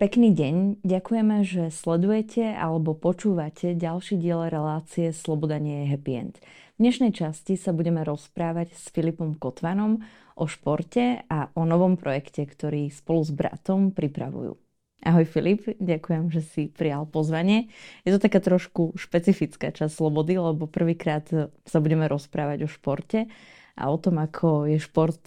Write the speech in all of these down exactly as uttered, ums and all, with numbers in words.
Pekný deň, ďakujeme, že sledujete alebo počúvate ďalší diel relácie Sloboda nie je happy end. V dnešnej časti sa budeme rozprávať s Filipom Kotvanom o športe a o novom projekte, ktorý spolu s bratom pripravujú. Ahoj Filip, ďakujem, že si prijal pozvanie. Je to taká trošku špecifická časť Slobody, lebo prvýkrát sa budeme rozprávať o športe a o tom, ako je šport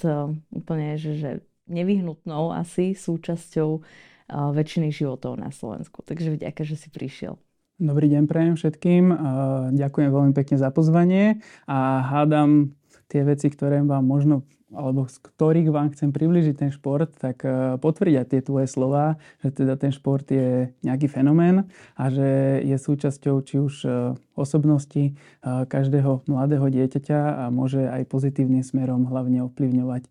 úplne že, že nevyhnutnou asi súčasťou väčšiny životov na Slovensku. Takže vďaka, že si prišiel. Dobrý deň prajem všetkým. Ďakujem veľmi pekne za pozvanie a hádam tie veci, ktoré vám možno, alebo z ktorých vám chcem priblížiť ten šport, tak potvrdia tie tvoje slová, že teda ten šport je nejaký fenomén a že je súčasťou či už osobnosti každého mladého dieťaťa a môže aj pozitívnym smerom hlavne ovplyvňovať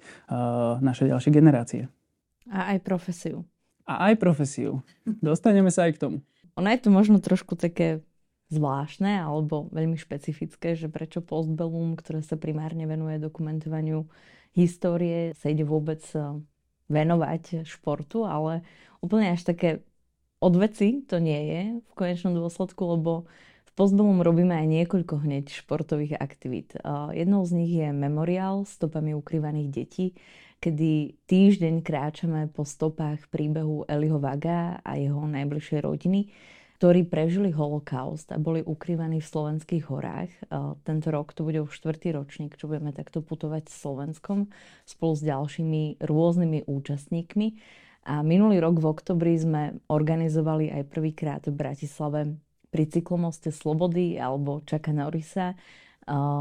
naše ďalšie generácie. A aj profesiu. A aj profesiu. Dostaneme sa aj k tomu. Ono je to možno trošku také zvláštne alebo veľmi špecifické, že prečo postbellum, ktoré sa primárne venuje dokumentovaniu histórie, sa ide vôbec venovať športu, ale úplne až také odveci to nie je v konečnom dôsledku, lebo v postbellum robíme aj niekoľko hneď športových aktivít. Jednou z nich je memoriál stopami ukrývaných detí, kedy týždeň kráčame po stopách príbehu Eliho Vága a jeho najbližšej rodiny, ktorí prežili holokaust a boli ukrývaní v slovenských horách. Tento rok to bude už štvrtý ročník, čo budeme takto putovať s Slovenskom spolu s ďalšími rôznymi účastníkmi. A minulý rok v oktobri sme organizovali aj prvýkrát v Bratislave pri cyklomoste Slobody alebo Chucka Norrisa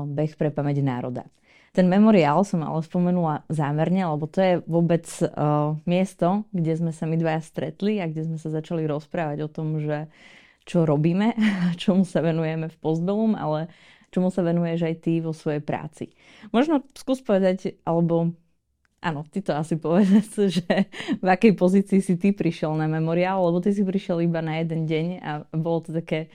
beh pre pamäť národa. Ten memoriál som ale spomenula zámerne, lebo to je vôbec uh, miesto, kde sme sa my dvaja stretli a kde sme sa začali rozprávať o tom, že čo robíme a čomu sa venujeme v postbellum, ale čomu sa venuješ aj ty vo svojej práci. Možno skús povedať, alebo áno, ty to asi povedať, že v akej pozícii si ty prišiel na memoriál, lebo ty si prišiel iba na jeden deň a bolo to také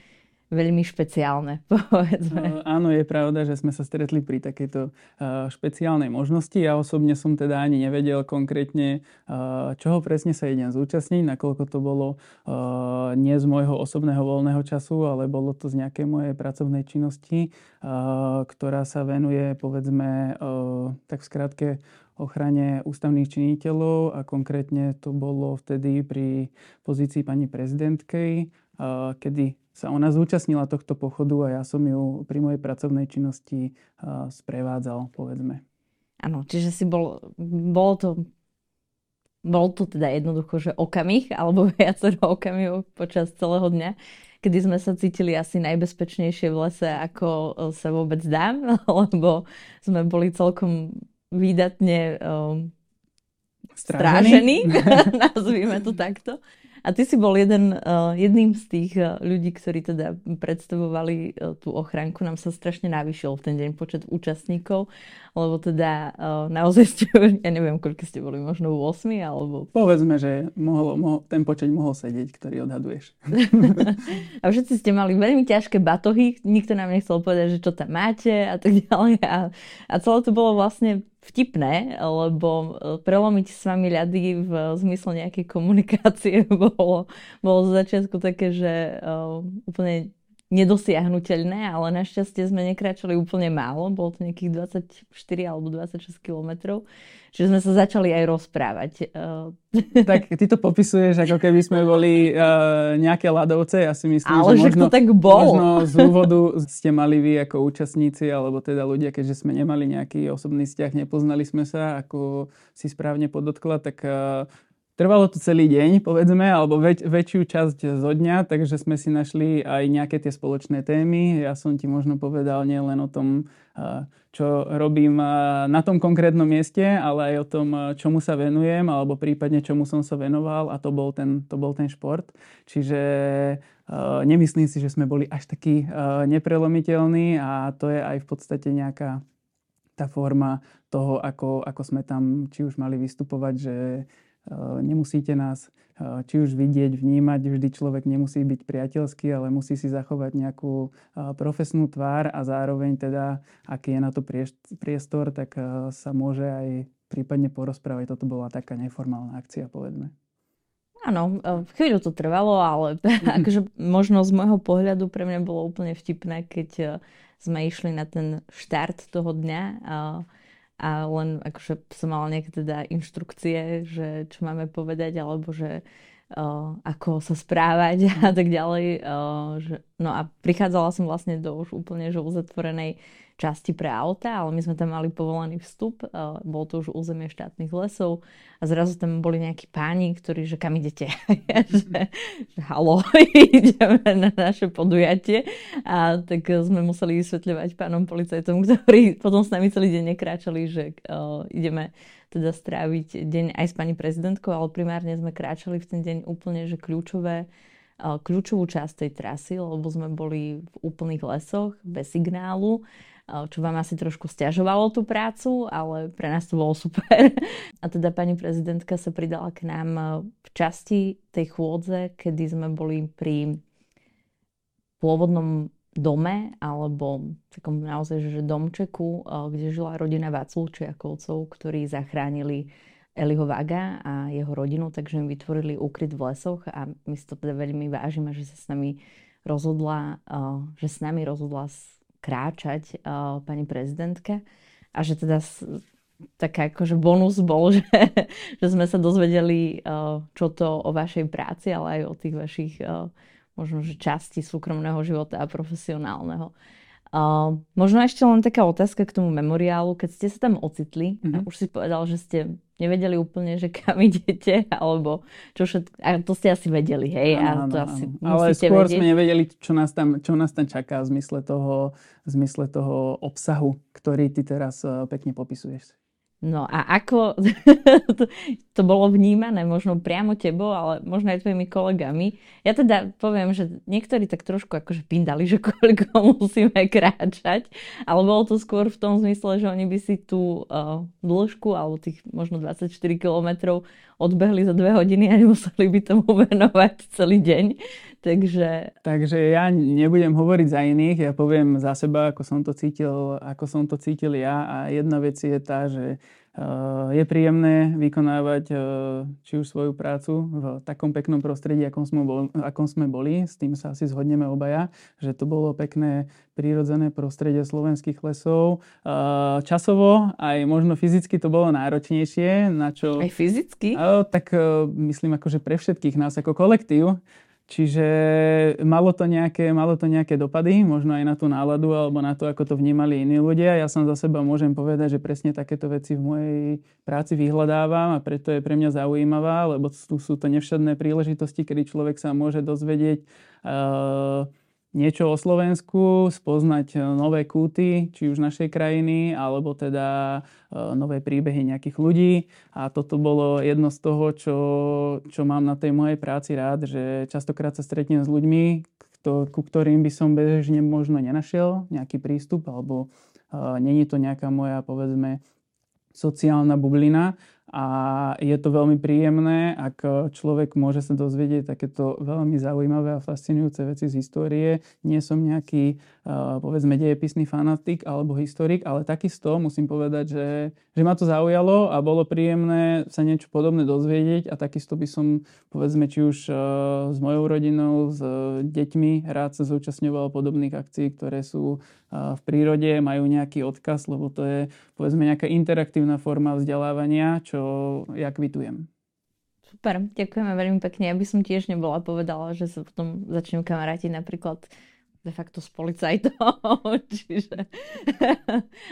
veľmi špeciálne, povedzme. No, áno, je pravda, že sme sa stretli pri takejto uh, špeciálnej možnosti. Ja osobne som teda ani nevedel konkrétne, uh, čoho presne sa idem zúčastniť, nakoľko to bolo uh, nie z môjho osobného voľného času, ale bolo to z nejakej mojej pracovnej činnosti, uh, ktorá sa venuje, povedzme, uh, tak v skratke, ochrane ústavných činiteľov a konkrétne to bolo vtedy pri pozícii pani prezidentky, uh, kedy sa ona zúčastnila tohto pochodu a ja som ju pri mojej pracovnej činnosti uh, sprevádzal, povedzme. Áno, čiže si bol, bolo to, bol to teda jednoducho, že okamih, alebo viacero okamihov počas celého dňa, kedy sme sa cítili asi najbezpečnejšie v lese, ako sa vôbec dá, lebo sme boli celkom výdatne um, strážení, nazvime to takto. A ty si bol jeden, jedným z tých ľudí, ktorí teda predstavovali tú ochránku. Nám sa strašne navýšil v ten deň počet účastníkov, lebo teda naozaj ste, ja neviem, koľko ste boli, možno osem alebo... Povedzme, že mohol, mohol, ten počet mohol sedieť, ktorý odhaduješ. A všetci ste mali veľmi ťažké batohy, nikto nám nechcel povedať, že čo tam máte a tak ďalej. A, a celé to bolo vlastne vtipné, lebo prelomiť s vami ľady v zmysle nejakej komunikácie bolo, bolo z začiatku také, že uh, úplne nedosiahnuteľné, ale našťastie sme nekráčali úplne málo, bolo to nejakých dvadsaťštyri alebo dvadsaťšesť kilometrov, čiže sme sa začali aj rozprávať. Uh, tak ty to popisuješ, ako keby sme boli uh, nejaké ľadovce, ja si myslím, ale že možno, to tak bol. Možno z úvodu ste mali vy ako účastníci, alebo teda ľudia, keďže sme nemali nejaký osobný vzťah, nepoznali sme sa, ako si správne podotkla, tak... Uh, Trvalo to celý deň, povedzme, alebo väč- väčšiu časť zo dňa, takže sme si našli aj nejaké tie spoločné témy. Ja som ti možno povedal nielen o tom, čo robím na tom konkrétnom mieste, ale aj o tom, čomu sa venujem, alebo prípadne čomu som sa venoval a to bol ten, to bol ten šport. Čiže nemyslím si, že sme boli až takí neprelomiteľní a to je aj v podstate nejaká tá forma toho, ako, ako sme tam či už mali vystupovať, že... Nemusíte nás či už vidieť, vnímať, vždy človek nemusí byť priateľský, ale musí si zachovať nejakú profesnú tvár a zároveň teda, aký je na to priestor, tak sa môže aj prípadne porozprávať. Toto bola taká neformálna akcia, povedzme. Áno, chvíľu to trvalo, ale akože možno z môjho pohľadu pre mňa bolo úplne vtipné, keď sme išli na ten štart toho dňa a, a len akože som mala nejaké teda inštrukcie, že čo máme povedať, alebo že Uh, ako sa správať a tak ďalej. Uh, že, no a prichádzala som vlastne do už úplne že uzatvorenej časti pre auta, ale my sme tam mali povolený vstup, uh, bolo to už územie štátnych lesov a zrazu tam boli nejakí páni, ktorí, že kam idete? že, že halo, ideme na naše podujatie. A tak sme museli vysvetľovať pánom policajtom, ktorí potom s nami celý deň nekráčali, že uh, ideme teda stráviť deň aj s pani prezidentkou, ale primárne sme kráčali v ten deň úplne, že kľúčové, kľúčovú časť tej trasy, lebo sme boli v úplných lesoch, bez signálu, čo vám asi trošku sťažovalo tú prácu, ale pre nás to bolo super. A teda pani prezidentka sa pridala k nám v časti tej chôdze, kedy sme boli pri pôvodnom dome, alebo takom naozaj, že domčeku, kde žila rodina Váculčiakovcov, ktorí zachránili Eliho Vága a jeho rodinu, takže im vytvorili úkryt v lesoch a my si to teda veľmi vážime, že sa s nami rozhodla, že s nami rozhodla kráčať pani prezidentka a že teda taká akože bonus bol, že, že sme sa dozvedeli čo to o vašej práci, ale aj o tých vašich možno, že časti súkromného života a profesionálneho. Uh, možno ešte len taká otázka k tomu memoriálu. Keď ste sa tam ocitli, mm-hmm. a už si povedal, že ste nevedeli úplne, že kam idete, alebo čo všetko... A to ste asi vedeli, hej? Áno, áno, to asi ale skôr vedieť. Sme nevedeli, čo nás, tam, čo nás tam čaká v zmysle toho, v zmysle toho obsahu, ktorý ty teraz pekne popisuješ. No a ako to, to bolo vnímané, možno priamo tebou, ale možno aj tvojimi kolegami. Ja teda poviem, že niektorí tak trošku akože pindali, že koľko musíme kráčať, ale bolo to skôr v tom zmysle, že oni by si tú uh, dĺžku, alebo tých možno dvadsaťštyri kilometrov odbehli za dve hodiny a nemuseli by tomu venovať celý deň. Takže... Takže ja nebudem hovoriť za iných, ja poviem za seba, ako som to cítil, ako som to cítil ja. A jedna vec je tá, že uh, je príjemné vykonávať uh, či už svoju prácu v takom peknom prostredí, akom sme, bol, akom sme boli. S tým sa asi zhodneme obaja, že to bolo pekné prírodzené prostredie slovenských lesov. Uh, časovo aj možno fyzicky to bolo náročnejšie. Na čo... Aj fyzicky? Uh, tak uh, myslím akože pre všetkých nás ako kolektív. Čiže malo to, nejaké, malo to nejaké dopady, možno aj na tú náladu alebo na to, ako to vnímali iní ľudia. Ja sám za seba môžem povedať, že presne takéto veci v mojej práci vyhľadávam a preto je pre mňa zaujímavá, lebo sú to nevšadné príležitosti, kedy človek sa môže dozvedieť uh, niečo o Slovensku, spoznať nové kúty, či už našej krajiny, alebo teda nové príbehy nejakých ľudí. A toto bolo jedno z toho, čo, čo mám na tej mojej práci rád, že častokrát sa stretnem s ľuďmi, kto, ku ktorým by som bežne možno nenašiel nejaký prístup, alebo uh, není to nejaká moja, povedzme, sociálna bublina. A je to veľmi príjemné, ak človek môže sa dozvedieť takéto veľmi zaujímavé a fascinujúce veci z histórie. Nie som nejaký, uh, povedzme, dejepisný fanatik alebo historik, ale takisto musím povedať, že, že ma to zaujalo a bolo príjemné sa niečo podobné dozvedieť a takisto by som, povedzme, či už uh, s mojou rodinou, s uh, deťmi rád sa zúčastňoval podobných akcií, ktoré sú uh, v prírode, majú nejaký odkaz, lebo to je, povedzme, nejaká interaktívna forma vzdelávania, čo ja kvitujem. Super, ďakujeme veľmi pekne. Ja by som tiež nebola povedala, že sa potom začnem kamarátiť napríklad de facto s policajtom. Čiže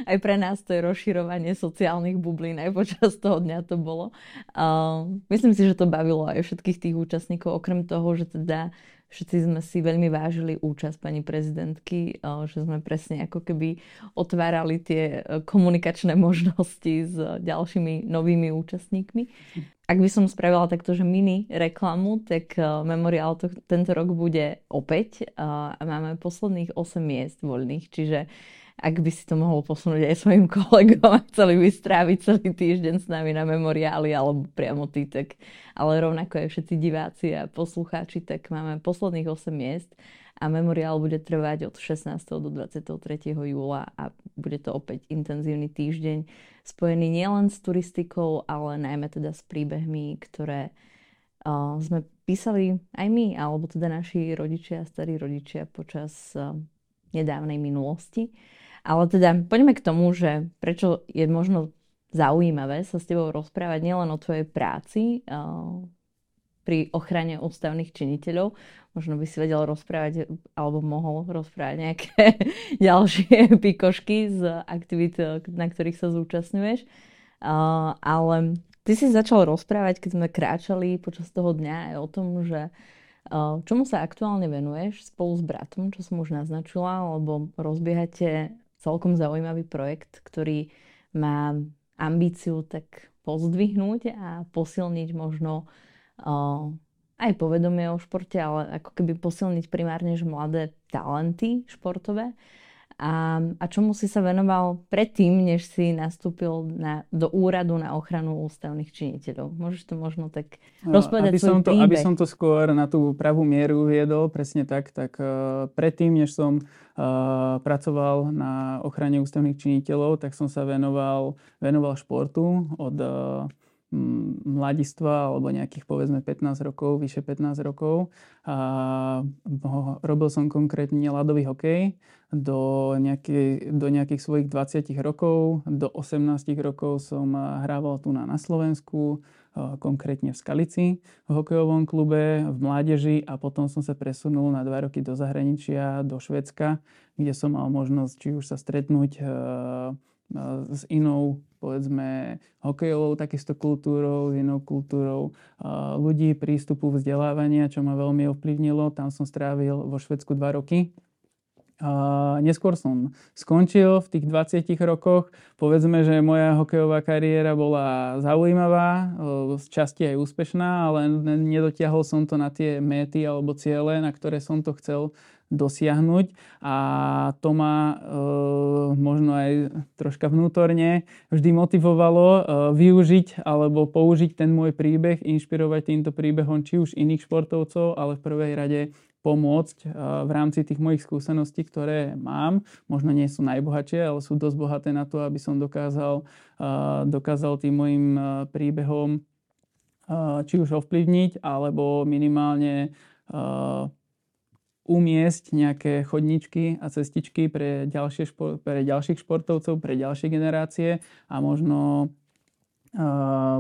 aj pre nás to je rozširovanie sociálnych bublín. Aj počas toho dňa to bolo. Uh, myslím si, že to bavilo aj všetkých tých účastníkov. Okrem toho, že teda všetci sme si veľmi vážili účasť pani prezidentky, že sme presne ako keby otvárali tie komunikačné možnosti s ďalšími novými účastníkmi. Ak by som spravila takto, že mini reklamu, tak memoriál to, tento rok bude opäť a máme posledných osem miest voľných, čiže ak by si to mohol posunúť aj svojim kolegom a chceli by stráviť celý týždeň s nami na memoriáli alebo priamo ty, tak, ale rovnako aj všetci diváci a poslucháči, tak máme posledných osem miest a memoriál bude trvať od šestnásteho do dvadsiateho tretieho júla a bude to opäť intenzívny týždeň spojený nielen s turistikou, ale najmä teda s príbehmi, ktoré uh, sme písali aj my, alebo teda naši rodičia, starí rodičia počas uh, nedávnej minulosti. Ale teda poďme k tomu, že prečo je možno zaujímavé sa s tebou rozprávať nielen o tvojej práci uh, pri ochrane ústavných činiteľov. Možno by si vedel rozprávať, alebo mohol rozprávať nejaké ďalšie pikošky z aktivít, na ktorých sa zúčastňuješ. Uh, ale ty si začal rozprávať, keď sme kráčali počas toho dňa aj o tom, že uh, čomu sa aktuálne venuješ spolu s bratom, čo som už naznačila, lebo rozbiehate celkom zaujímavý projekt, ktorý má ambíciu tak pozdvihnúť a posilniť možno Uh, aj povedomie o športe, ale ako keby posilniť primárne že mladé talenty športové. A, a čomu si sa venoval predtým, než si nastúpil na, do Úradu na ochranu ústavných činiteľov? Môžeš to možno tak no, rozpovedať svoj príbeh? Aby som to skôr na tú pravú mieru viedol, presne tak, tak uh, predtým, než som uh, pracoval na ochrane ústavných činiteľov, tak som sa venoval, venoval športu od Uh, mladistva alebo nejakých povedzme pätnásť rokov, vyše pätnásť rokov. A robil som konkrétne ľadový hokej do, nejakej, do nejakých svojich dvadsať rokov. Do osemnásť rokov som hrával tu na, na Slovensku, konkrétne v Skalici v hokejovom klube, v mládeži a potom som sa presunul na dva roky do zahraničia, do Švédska, kde som mal možnosť či už sa stretnúť s inou, povedzme, hokejovou takisto kultúrou, s inou kultúrou ľudí, prístupu vzdelávania, čo ma veľmi ovplyvnilo. Tam som strávil vo Švédsku dva roky. A neskôr som skončil v tých dvadsiatich rokoch. Povedzme, že moja hokejová kariéra bola zaujímavá, z časti aj úspešná, ale nedotiahol som to na tie méty alebo ciele, na ktoré som to chcel dosiahnuť a to ma e, možno aj troška vnútorne vždy motivovalo e, využiť alebo použiť ten môj príbeh, inšpirovať týmto príbehom či už iných športovcov, ale v prvej rade pomôcť v rámci tých mojich skúseností, ktoré mám. Možno nie sú najbohatšie, ale sú dosť bohaté na to, aby som dokázal, dokázal tým mojim príbehom či už ovplyvniť, alebo minimálne umiesť nejaké chodničky a cestičky pre, ďalšie špo- pre ďalších športovcov, pre ďalšie generácie a možno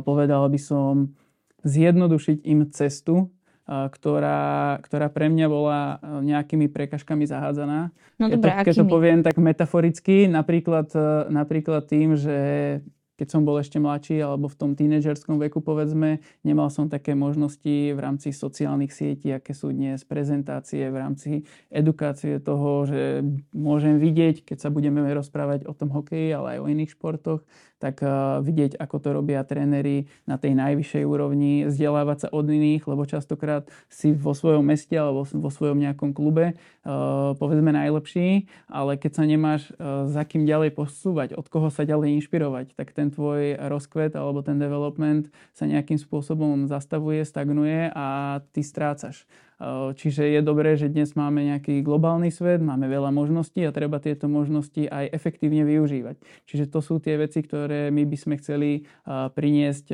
povedal by som zjednodušiť im cestu, Ktorá, ktorá pre mňa bola nejakými prekažkami zahádzaná. No dobré, keď, to, keď to poviem tak metaforicky, napríklad, napríklad tým, že keď som bol ešte mladší alebo v tom tínedžerskom veku, povedzme, nemal som také možnosti v rámci sociálnych sietí, aké sú dnes prezentácie, v rámci edukácie toho, že môžem vidieť, keď sa budeme rozprávať o tom hokeji, ale aj o iných športoch, tak uh, vidieť, ako to robia tréneri na tej najvyššej úrovni, vzdelávať sa od iných, lebo častokrát si vo svojom meste alebo vo svojom nejakom klube, uh, povedzme, najlepší, ale keď sa nemáš uh, za kým ďalej posúvať, od koho sa ďalej inšpirovať, tak ten ten tvoj rozkvet alebo ten development sa nejakým spôsobom zastavuje, stagnuje a ty strácaš. Čiže je dobré, že dnes máme nejaký globálny svet, máme veľa možností a treba tieto možnosti aj efektívne využívať. Čiže to sú tie veci, ktoré my by sme chceli priniesť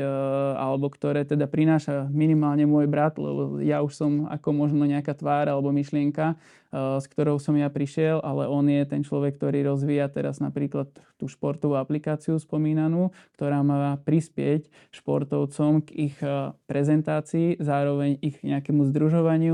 alebo ktoré teda prináša minimálne môj brat, lebo ja už som ako možno nejaká tvár alebo myšlienka, s ktorou som ja prišiel, ale on je ten človek, ktorý rozvíja teraz napríklad tú športovú aplikáciu spomínanú, ktorá má prispieť športovcom k ich prezentácii, zároveň ich nejakému združovaniu,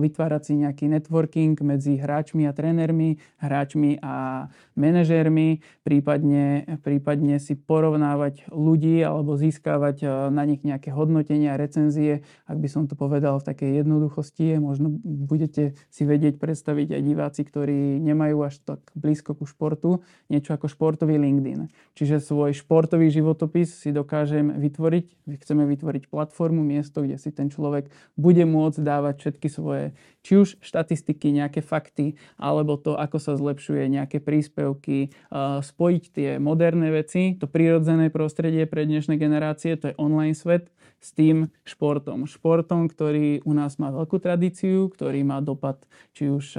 vytvárať si nejaký networking medzi hráčmi a trénermi, hráčmi a manažérmi, prípadne, prípadne si porovnávať ľudí alebo získavať na nich nejaké hodnotenia, recenzie. Ak by som to povedal v takej jednoduchosti, možno budete si vedieť predstaviť aj diváci, ktorí nemajú až tak blízko ku športu, niečo ako športový LinkedIn. Čiže svoj športový životopis si dokážem vytvoriť. Chceme vytvoriť platformu, miesto, kde si ten človek bude môcť dávať všetko svoje, či už štatistiky, nejaké fakty, alebo to, ako sa zlepšuje, nejaké príspevky, spojiť tie moderné veci, to prírodzené prostredie pre dnešné generácie, to je online svet, s tým športom. Športom, ktorý u nás má veľkú tradíciu, ktorý má dopad či už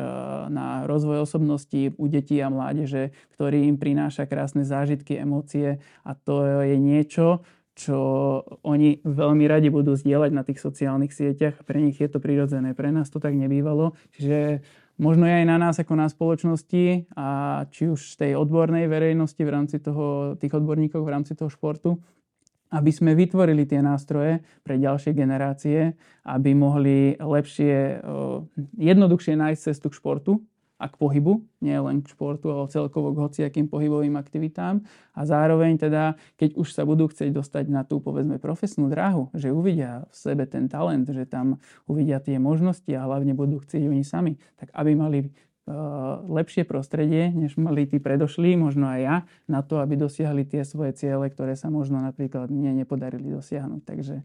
na rozvoj osobnosti u detí a mládeže, ktorý im prináša krásne zážitky, emócie a to je niečo, čo oni veľmi radi budú zdieľať na tých sociálnych sieťach. Pre nich je to prirodzené, pre nás to tak nebývalo. Čiže možno je aj na nás ako na spoločnosti a či už z tej odbornej verejnosti v rámci toho, tých odborníkov v rámci toho športu, aby sme vytvorili tie nástroje pre ďalšie generácie, aby mohli lepšie, jednoduchšie nájsť cestu k športu a k pohybu, nie len k športu, ale celkovo k hociakým pohybovým aktivitám. A zároveň teda, keď už sa budú chcieť dostať na tú, povedzme, profesnú dráhu, že uvidia v sebe ten talent, že tam uvidia tie možnosti a hlavne budú chcieť oni sami, tak aby mali lepšie prostredie, než mali tí predošli, možno aj ja, na to, aby dosiahli tie svoje ciele, ktoré sa možno napríklad mne nepodarili dosiahnuť. Takže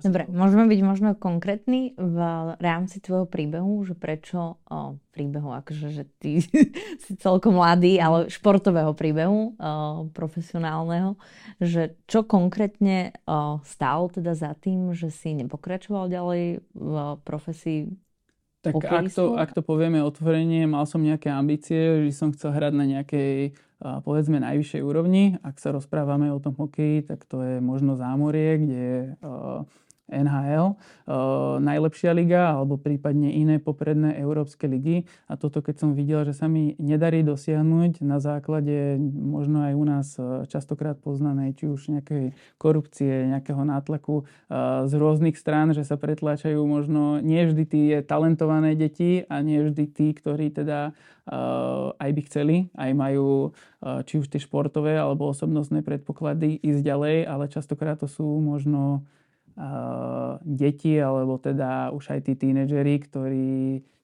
dobre, môžeme byť možno konkrétni v rámci tvojho príbehu, že prečo, o, príbehu, akože, že ty si celkom mladý, ale športového príbehu, o, profesionálneho, že čo konkrétne o, stál teda za tým, že si nepokračoval ďalej v profesii. Tak ak to, ak to povieme otvorene, mal som nejaké ambície, že som chcel hrať na nejakej, povedzme, najvyššej úrovni. Ak sa rozprávame o tom hokeji, tak to je možno Zámorie, kde je en há el, najlepšia liga, alebo prípadne iné popredné európske ligy. A toto, keď som videl, že sa mi nedarí dosiahnuť na základe možno aj u nás častokrát poznanej, či už nejakej korupcie, nejakého nátlaku z rôznych strán, že sa pretláčajú možno nie vždy tie talentované deti a nie vždy tí, ktorí teda aj by chceli, aj majú či už tie športové alebo osobnostné predpoklady ísť ďalej, ale častokrát to sú možno Uh, deti, alebo teda už aj tí tínedžeri, ktorí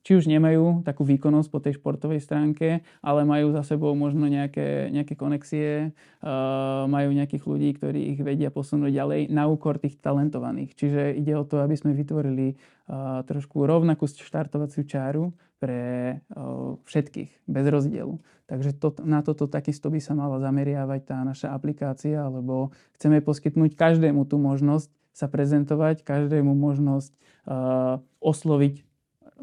či už nemajú takú výkonnosť po tej športovej stránke, ale majú za sebou možno nejaké, nejaké konexie, uh, majú nejakých ľudí, ktorí ich vedia posunúť ďalej na úkor tých talentovaných. Čiže ide o to, aby sme vytvorili uh, trošku rovnakú štartovaciu čáru pre uh, všetkých, bez rozdielu. Takže to, na toto takisto by sa mala zameriavať tá naša aplikácia, lebo chceme poskytnúť každému tú možnosť sa prezentovať, každému možnosť uh, osloviť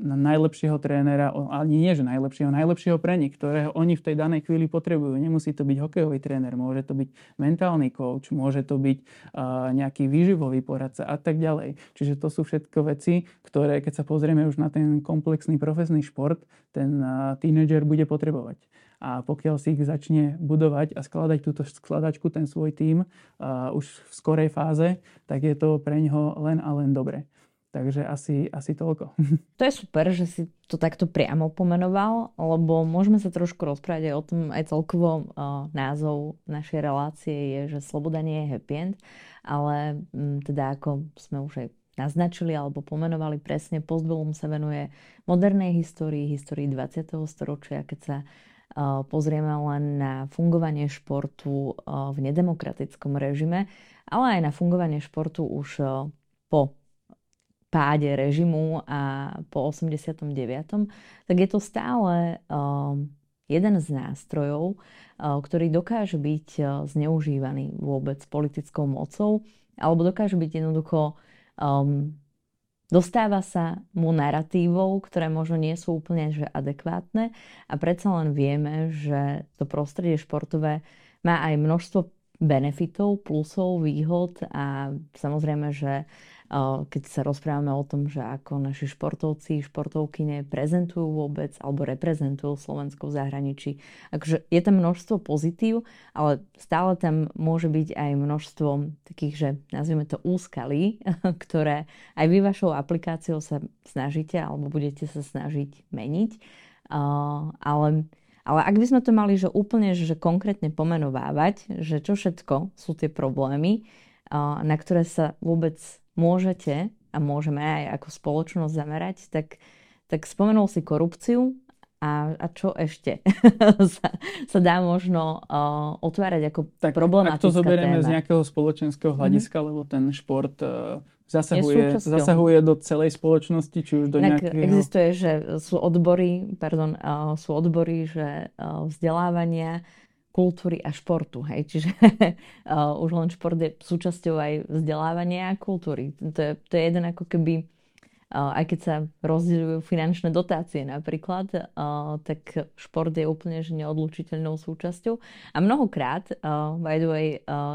najlepšieho trénera, ani nie že najlepšieho, najlepšieho pre nich, ktorého oni v tej danej chvíli potrebujú. Nemusí to byť hokejový tréner, môže to byť mentálny coach, môže to byť uh, nejaký výživový poradca a tak ďalej. Čiže to sú všetko veci, ktoré, keď sa pozrieme už na ten komplexný profesný šport, ten uh, tínedžer bude potrebovať. A pokiaľ si ich začne budovať a skladať túto skladačku, ten svoj tím, uh, už v skorej fáze, tak je to pre ňoho len a len dobre. Takže asi, asi toľko. To je super, že si to takto priamo pomenoval, lebo môžeme sa trošku rozprávať aj o tom, aj celkovo uh, názov našej relácie je, že sloboda nie je happy end, ale um, teda ako sme už aj naznačili alebo pomenovali presne, postbellum sa venuje modernej histórii, histórii dvadsiateho storočia, keď sa pozrieme len na fungovanie športu v nedemokratickom režime, ale aj na fungovanie športu už po páde režimu a po osemdesiatom deviatom, tak je to stále jeden z nástrojov, ktorý dokáže byť zneužívaný vôbec politickou mocou, alebo dokáže byť jednoducho, dostáva sa mu naratívou, ktoré možno nie sú úplne že adekvátne, a predsa len vieme, že to prostredie športové má aj množstvo benefitov, plusov, výhod, a samozrejme, že keď sa rozprávame o tom, že ako naši športovci, športovkyne prezentujú vôbec alebo reprezentujú Slovensko v zahraničí, akože je tam množstvo pozitív, ale stále tam môže byť aj množstvo takých, že nazvime to úskalí, ktoré aj vy vašou aplikáciou sa snažíte alebo budete sa snažiť meniť. Ale, ale ak by sme to mali že úplne že konkrétne pomenovávať, že čo všetko sú tie problémy, na ktoré sa vôbec môžete a môžeme aj ako spoločnosť zamerať, tak, tak spomenul si korupciu a, a čo ešte sa, sa dá možno uh, otvárať ako tak problematická téma. Tak to zoberieme téma z nejakého spoločenského hľadiska, mm-hmm. lebo ten šport Uh... Zasahuje, zasahuje do celej spoločnosti, či už do tak nejakého... Existuje, že sú odbory, pardon, uh, sú odbory, že uh, vzdelávania, kultúry a športu, hej, čiže uh, už len šport je súčasťou aj vzdelávania a kultúry. To je, to je jeden ako keby aj keď sa rozdeľujú finančné dotácie napríklad, tak šport je úplne že neodlučiteľnou súčasťou. A mnohokrát, by the way,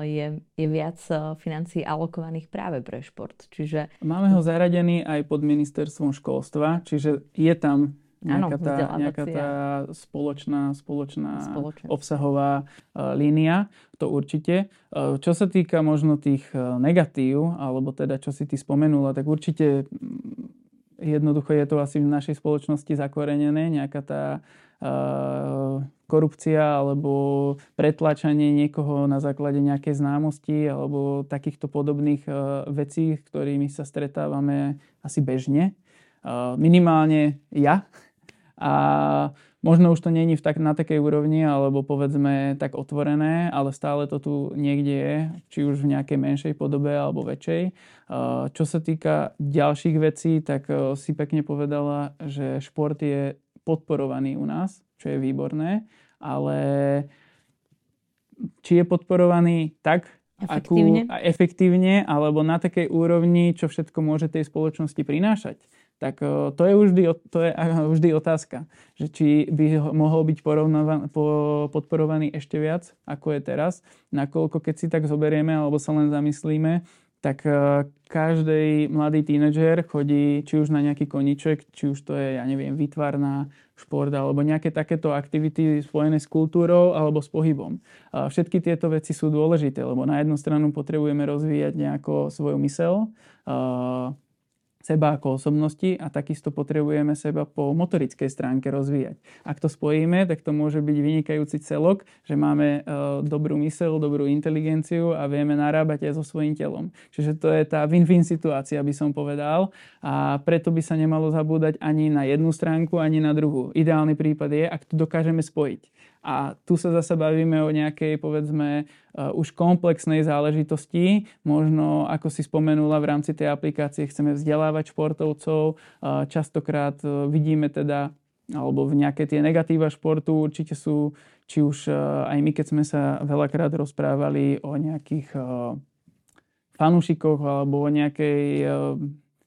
je, je viac financií alokovaných práve pre šport. Čiže... Máme ho zaradený aj pod ministerstvom školstva, čiže je tam nejaká, ano, tá, nejaká tá spoločná, spoločná obsahová línia. To určite. Čo sa týka možno tých negatív, alebo teda čo si ty spomenula, tak určite jednoducho je to asi v našej spoločnosti zakorenené, nejaká tá uh, korupcia alebo pretlačanie niekoho na základe nejakej známosti alebo takýchto podobných uh, vecí, ktorými sa stretávame asi bežne. Uh, minimálne ja. A možno už to nie je tak, na takej úrovni, alebo povedzme tak otvorené, ale stále to tu niekde je, či už v nejakej menšej podobe alebo väčšej. Čo sa týka ďalších vecí, tak si pekne povedala, že šport je podporovaný u nás, čo je výborné, ale či je podporovaný tak, efektívne, akú, efektívne alebo na takej úrovni, čo všetko môže tej spoločnosti prinášať. Tak to je vždy, to je vždy otázka, že či by mohol byť podporovaný ešte viac, ako je teraz. Nakoľko keď si tak zoberieme alebo sa len zamyslíme, tak každý mladý tínedžer chodí či už na nejaký koníček, či už to je, ja neviem, výtvarná, šport alebo nejaké takéto aktivity spojené s kultúrou alebo s pohybom. Všetky tieto veci sú dôležité, lebo na jednu stranu potrebujeme rozvíjať nejako svoju myseľ, seba ako osobnosti a takisto potrebujeme seba po motorickej stránke rozvíjať. Ak to spojíme, tak to môže byť vynikajúci celok, že máme e, dobrú myseľ, dobrú inteligenciu a vieme narábať aj so svojím telom. Čiže to je tá win-win situácia, by som povedal. A preto by sa nemalo zabúdať ani na jednu stránku, ani na druhú. Ideálny prípad je, ak to dokážeme spojiť. A tu sa zase bavíme o nejakej, povedzme, už komplexnej záležitosti. Možno, ako si spomenula, v rámci tej aplikácie chceme vzdelávať športovcov. Častokrát vidíme teda, alebo v nejaké tie negatíva športu určite sú, či už aj my, keď sme sa veľakrát rozprávali o nejakých fanúšikoch alebo o nejakej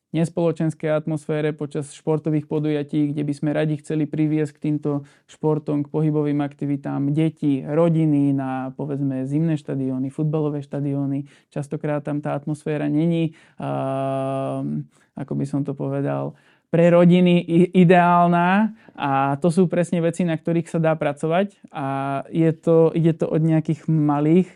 nespoločenskej atmosfére počas športových podujatí, kde by sme radi chceli priviesť k týmto športom, k pohybovým aktivitám deti, rodiny na povedzme zimné štadióny, futbalové štadióny. Častokrát tam tá atmosféra není, uh, ako by som to povedal, pre rodiny ideálna a to sú presne veci, na ktorých sa dá pracovať a je to, ide to od nejakých malých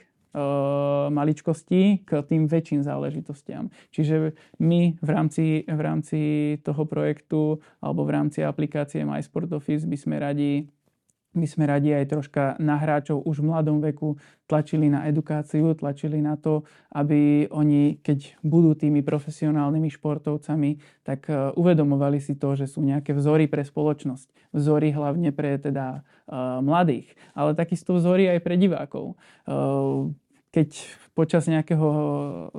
maličkosti k tým väčším záležitostiam. Čiže my v rámci, v rámci toho projektu alebo v rámci aplikácie MySportOffice by sme radi My sme radi aj troška na hráčov už v mladom veku tlačili na edukáciu, tlačili na to, aby oni, keď budú tými profesionálnymi športovcami, tak uvedomovali si to, že sú nejaké vzory pre spoločnosť. Vzory hlavne pre teda uh, mladých, ale takisto vzory aj pre divákov. Uh, keď počas nejakého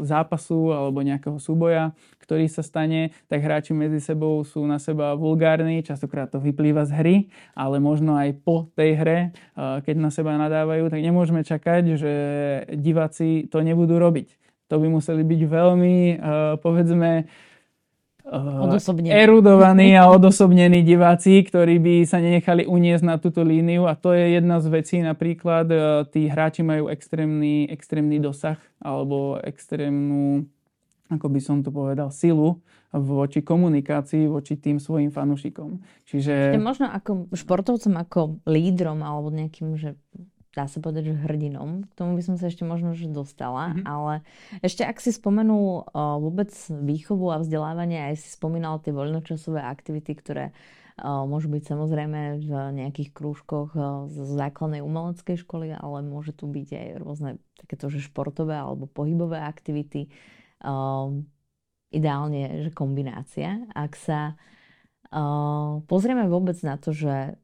zápasu alebo nejakého súboja, ktorý sa stane, tak hráči medzi sebou sú na seba vulgárni, častokrát to vyplýva z hry, ale možno aj po tej hre, keď na seba nadávajú, tak nemôžeme čakať, že diváci to nebudú robiť. To by museli byť veľmi, povedzme, Odosobnený. erudovaní a odosobnení diváci, ktorí by sa nenechali uniesť na túto líniu a to je jedna z vecí, napríklad tí hráči majú extrémny, extrémny dosah alebo extrémnu, ako by som to povedal, silu voči komunikácii, voči tým svojim fanúšikom. Čiže... Možno ako športovcom, ako lídrom alebo nejakým, že dá sa povedať, že hrdinom. K tomu by som sa ešte možno že dostala, mm-hmm. ale ešte ak si spomenul uh, vôbec výchovu a vzdelávanie, aj si spomínal tie voľnočasové aktivity, ktoré uh, môžu byť samozrejme v nejakých krúžkoch uh, z základnej umeleckej školy, ale môže tu byť aj rôzne takéto že športové alebo pohybové aktivity. Uh, ideálne, že kombinácia. Ak sa uh, pozrieme vôbec na to, že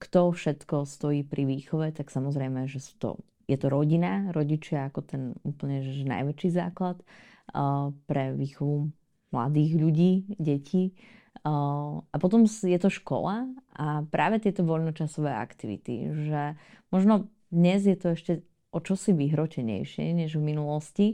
kto všetko stojí pri výchove, tak samozrejme, že sú to, je to rodina, rodičia ako ten úplne že najväčší základ uh, pre výchovu mladých ľudí, detí. Uh, a potom je to škola a práve tieto voľnočasové aktivity, že možno dnes je to ešte o čosi vyhrotenejšie než v minulosti,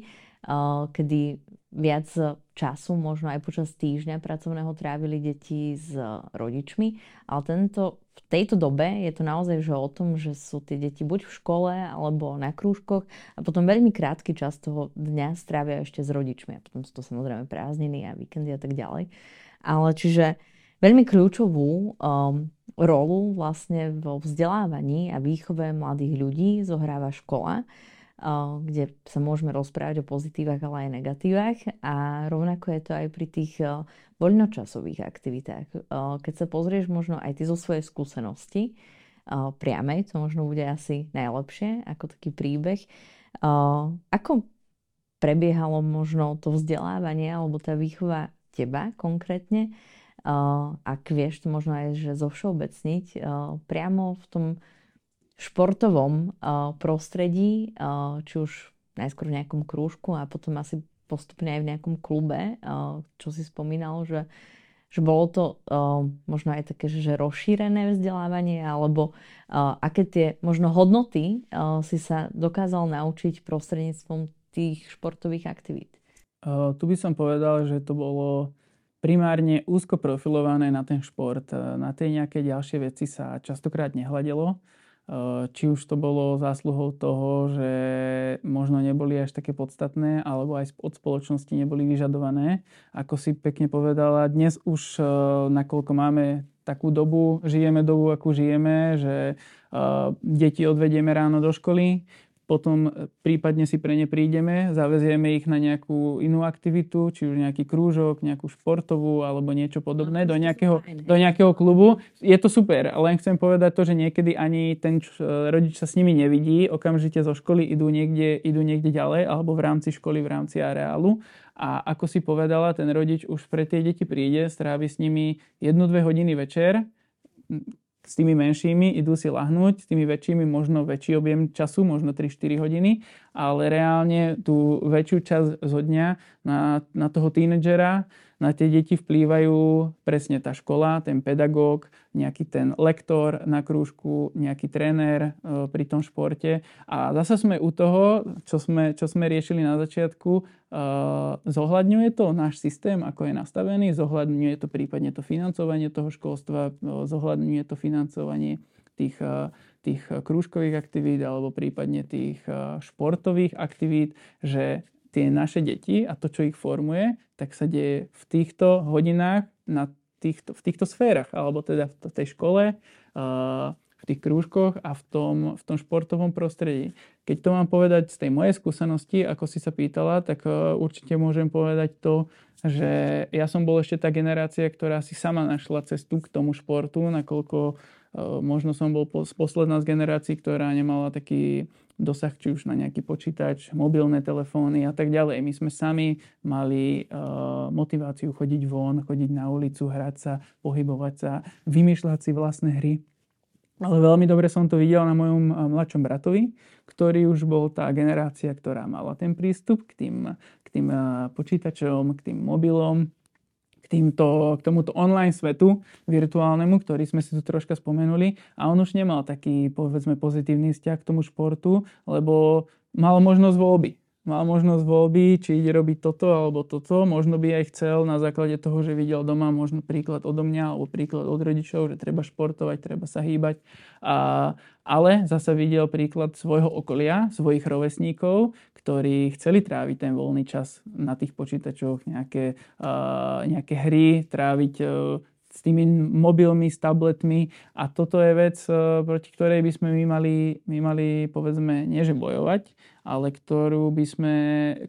uh, kedy viac času, možno aj počas týždňa pracovného trávili deti s rodičmi, ale tento, v tejto dobe je to naozaj že o tom, že sú tie deti buď v škole alebo na krúžkoch a potom veľmi krátky čas toho dňa strávia ešte s rodičmi a potom sú to samozrejme prázdniny a víkendy a tak ďalej. Ale čiže veľmi kľúčovú um, rolu vlastne vo vzdelávaní a výchove mladých ľudí zohráva škola, kde sa môžeme rozprávať o pozitívach, ale aj negatívach. A rovnako je to aj pri tých voľnočasových aktivitách. Keď sa pozrieš možno aj ty zo svojej skúsenosti priamej, to možno bude asi najlepšie, ako taký príbeh. Ako prebiehalo možno to vzdelávanie alebo tá výchova teba konkrétne? Ak vieš to možno aj že zovšeobecniť priamo v tom športovom uh, prostredí, uh, či už najskôr v nejakom krúžku a potom asi postupne aj v nejakom klube, uh, čo si spomínal, že, že bolo to uh, možno aj také, že rozšírené vzdelávanie, alebo uh, aké tie možno hodnoty uh, si sa dokázal naučiť prostredníctvom tých športových aktivít? Uh, tu by som povedal, že to bolo primárne úzko profilované na ten šport. Na tie nejaké ďalšie veci sa častokrát nehľadelo. Či už to bolo zásluhou toho, že možno neboli až také podstatné, alebo aj od spoločnosti neboli vyžadované. Ako si pekne povedala, dnes už nakoľko máme takú dobu, žijeme dobu, akú žijeme, že deti odvedieme ráno do školy, potom prípadne si pre ne prídeme, zavezieme ich na nejakú inú aktivitu, či už nejaký krúžok, nejakú športovú alebo niečo podobné no, do, nejakého, do nejakého klubu. Je to super, len chcem povedať to, že niekedy ani ten č- rodič sa s nimi nevidí, okamžite zo školy idú niekde, idú niekde ďalej alebo v rámci školy, v rámci areálu. A ako si povedala, ten rodič už pre tie deti príde, strávi s nimi jednu až dve hodiny večer, s tými menšími idú si lahnúť, s tými väčšími možno väčší objem času, možno tri až štyri hodiny, ale reálne tú väčšiu časť zo dňa na, na toho tínedžera, na tie deti vplývajú presne tá škola, ten pedagóg, nejaký ten lektor na krúžku, nejaký tréner pri tom športe. A zase sme u toho, čo sme, čo sme riešili na začiatku, zohľadňuje to náš systém, ako je nastavený, zohľadňuje to prípadne to financovanie toho školstva, zohľadňuje to financovanie tých, tých krúžkových aktivít alebo prípadne tých športových aktivít, že tie naše deti a to, čo ich formuje, tak sa deje v týchto hodinách, na týchto, v týchto sférach, alebo teda v tej škole, v tých krúžkoch a v tom, v tom športovom prostredí. Keď to mám povedať z tej mojej skúsenosti, ako si sa pýtala, tak určite môžem povedať to, že ja som bol ešte tá generácia, ktorá si sama našla cestu k tomu športu, nakoľko možno som bol posledná z generácií, ktorá nemala taký dosah či už na nejaký počítač, mobilné telefóny a tak ďalej. My sme sami mali uh, motiváciu chodiť von, chodiť na ulicu, hrať sa, pohybovať sa, vymýšľať si vlastné hry. Ale veľmi dobre som to videl na mojom mladšom bratovi, ktorý už bol tá generácia, ktorá mala ten prístup k tým, k tým uh, počítačom, k tým mobilom, K, týmto, k tomuto online svetu virtuálnemu, ktorý sme si tu troška spomenuli. A on už nemal taký, povedzme, pozitívny vzťah k tomu športu, lebo mal možnosť voľby. Mal možnosť voľby, či ide robiť toto alebo toto. Možno by aj chcel na základe toho, že videl doma možno príklad odo mňa alebo príklad od rodičov, že treba športovať, treba sa hýbať. A, ale zasa videl príklad svojho okolia, svojich rovesníkov, ktorí chceli tráviť ten voľný čas na tých počítačoch, nejaké, uh, nejaké hry, tráviť uh, s tými mobilmi, s tabletmi. A toto je vec, proti ktorej by sme my mali, my mali povedzme, nie že bojovať, ale ktorú by sme,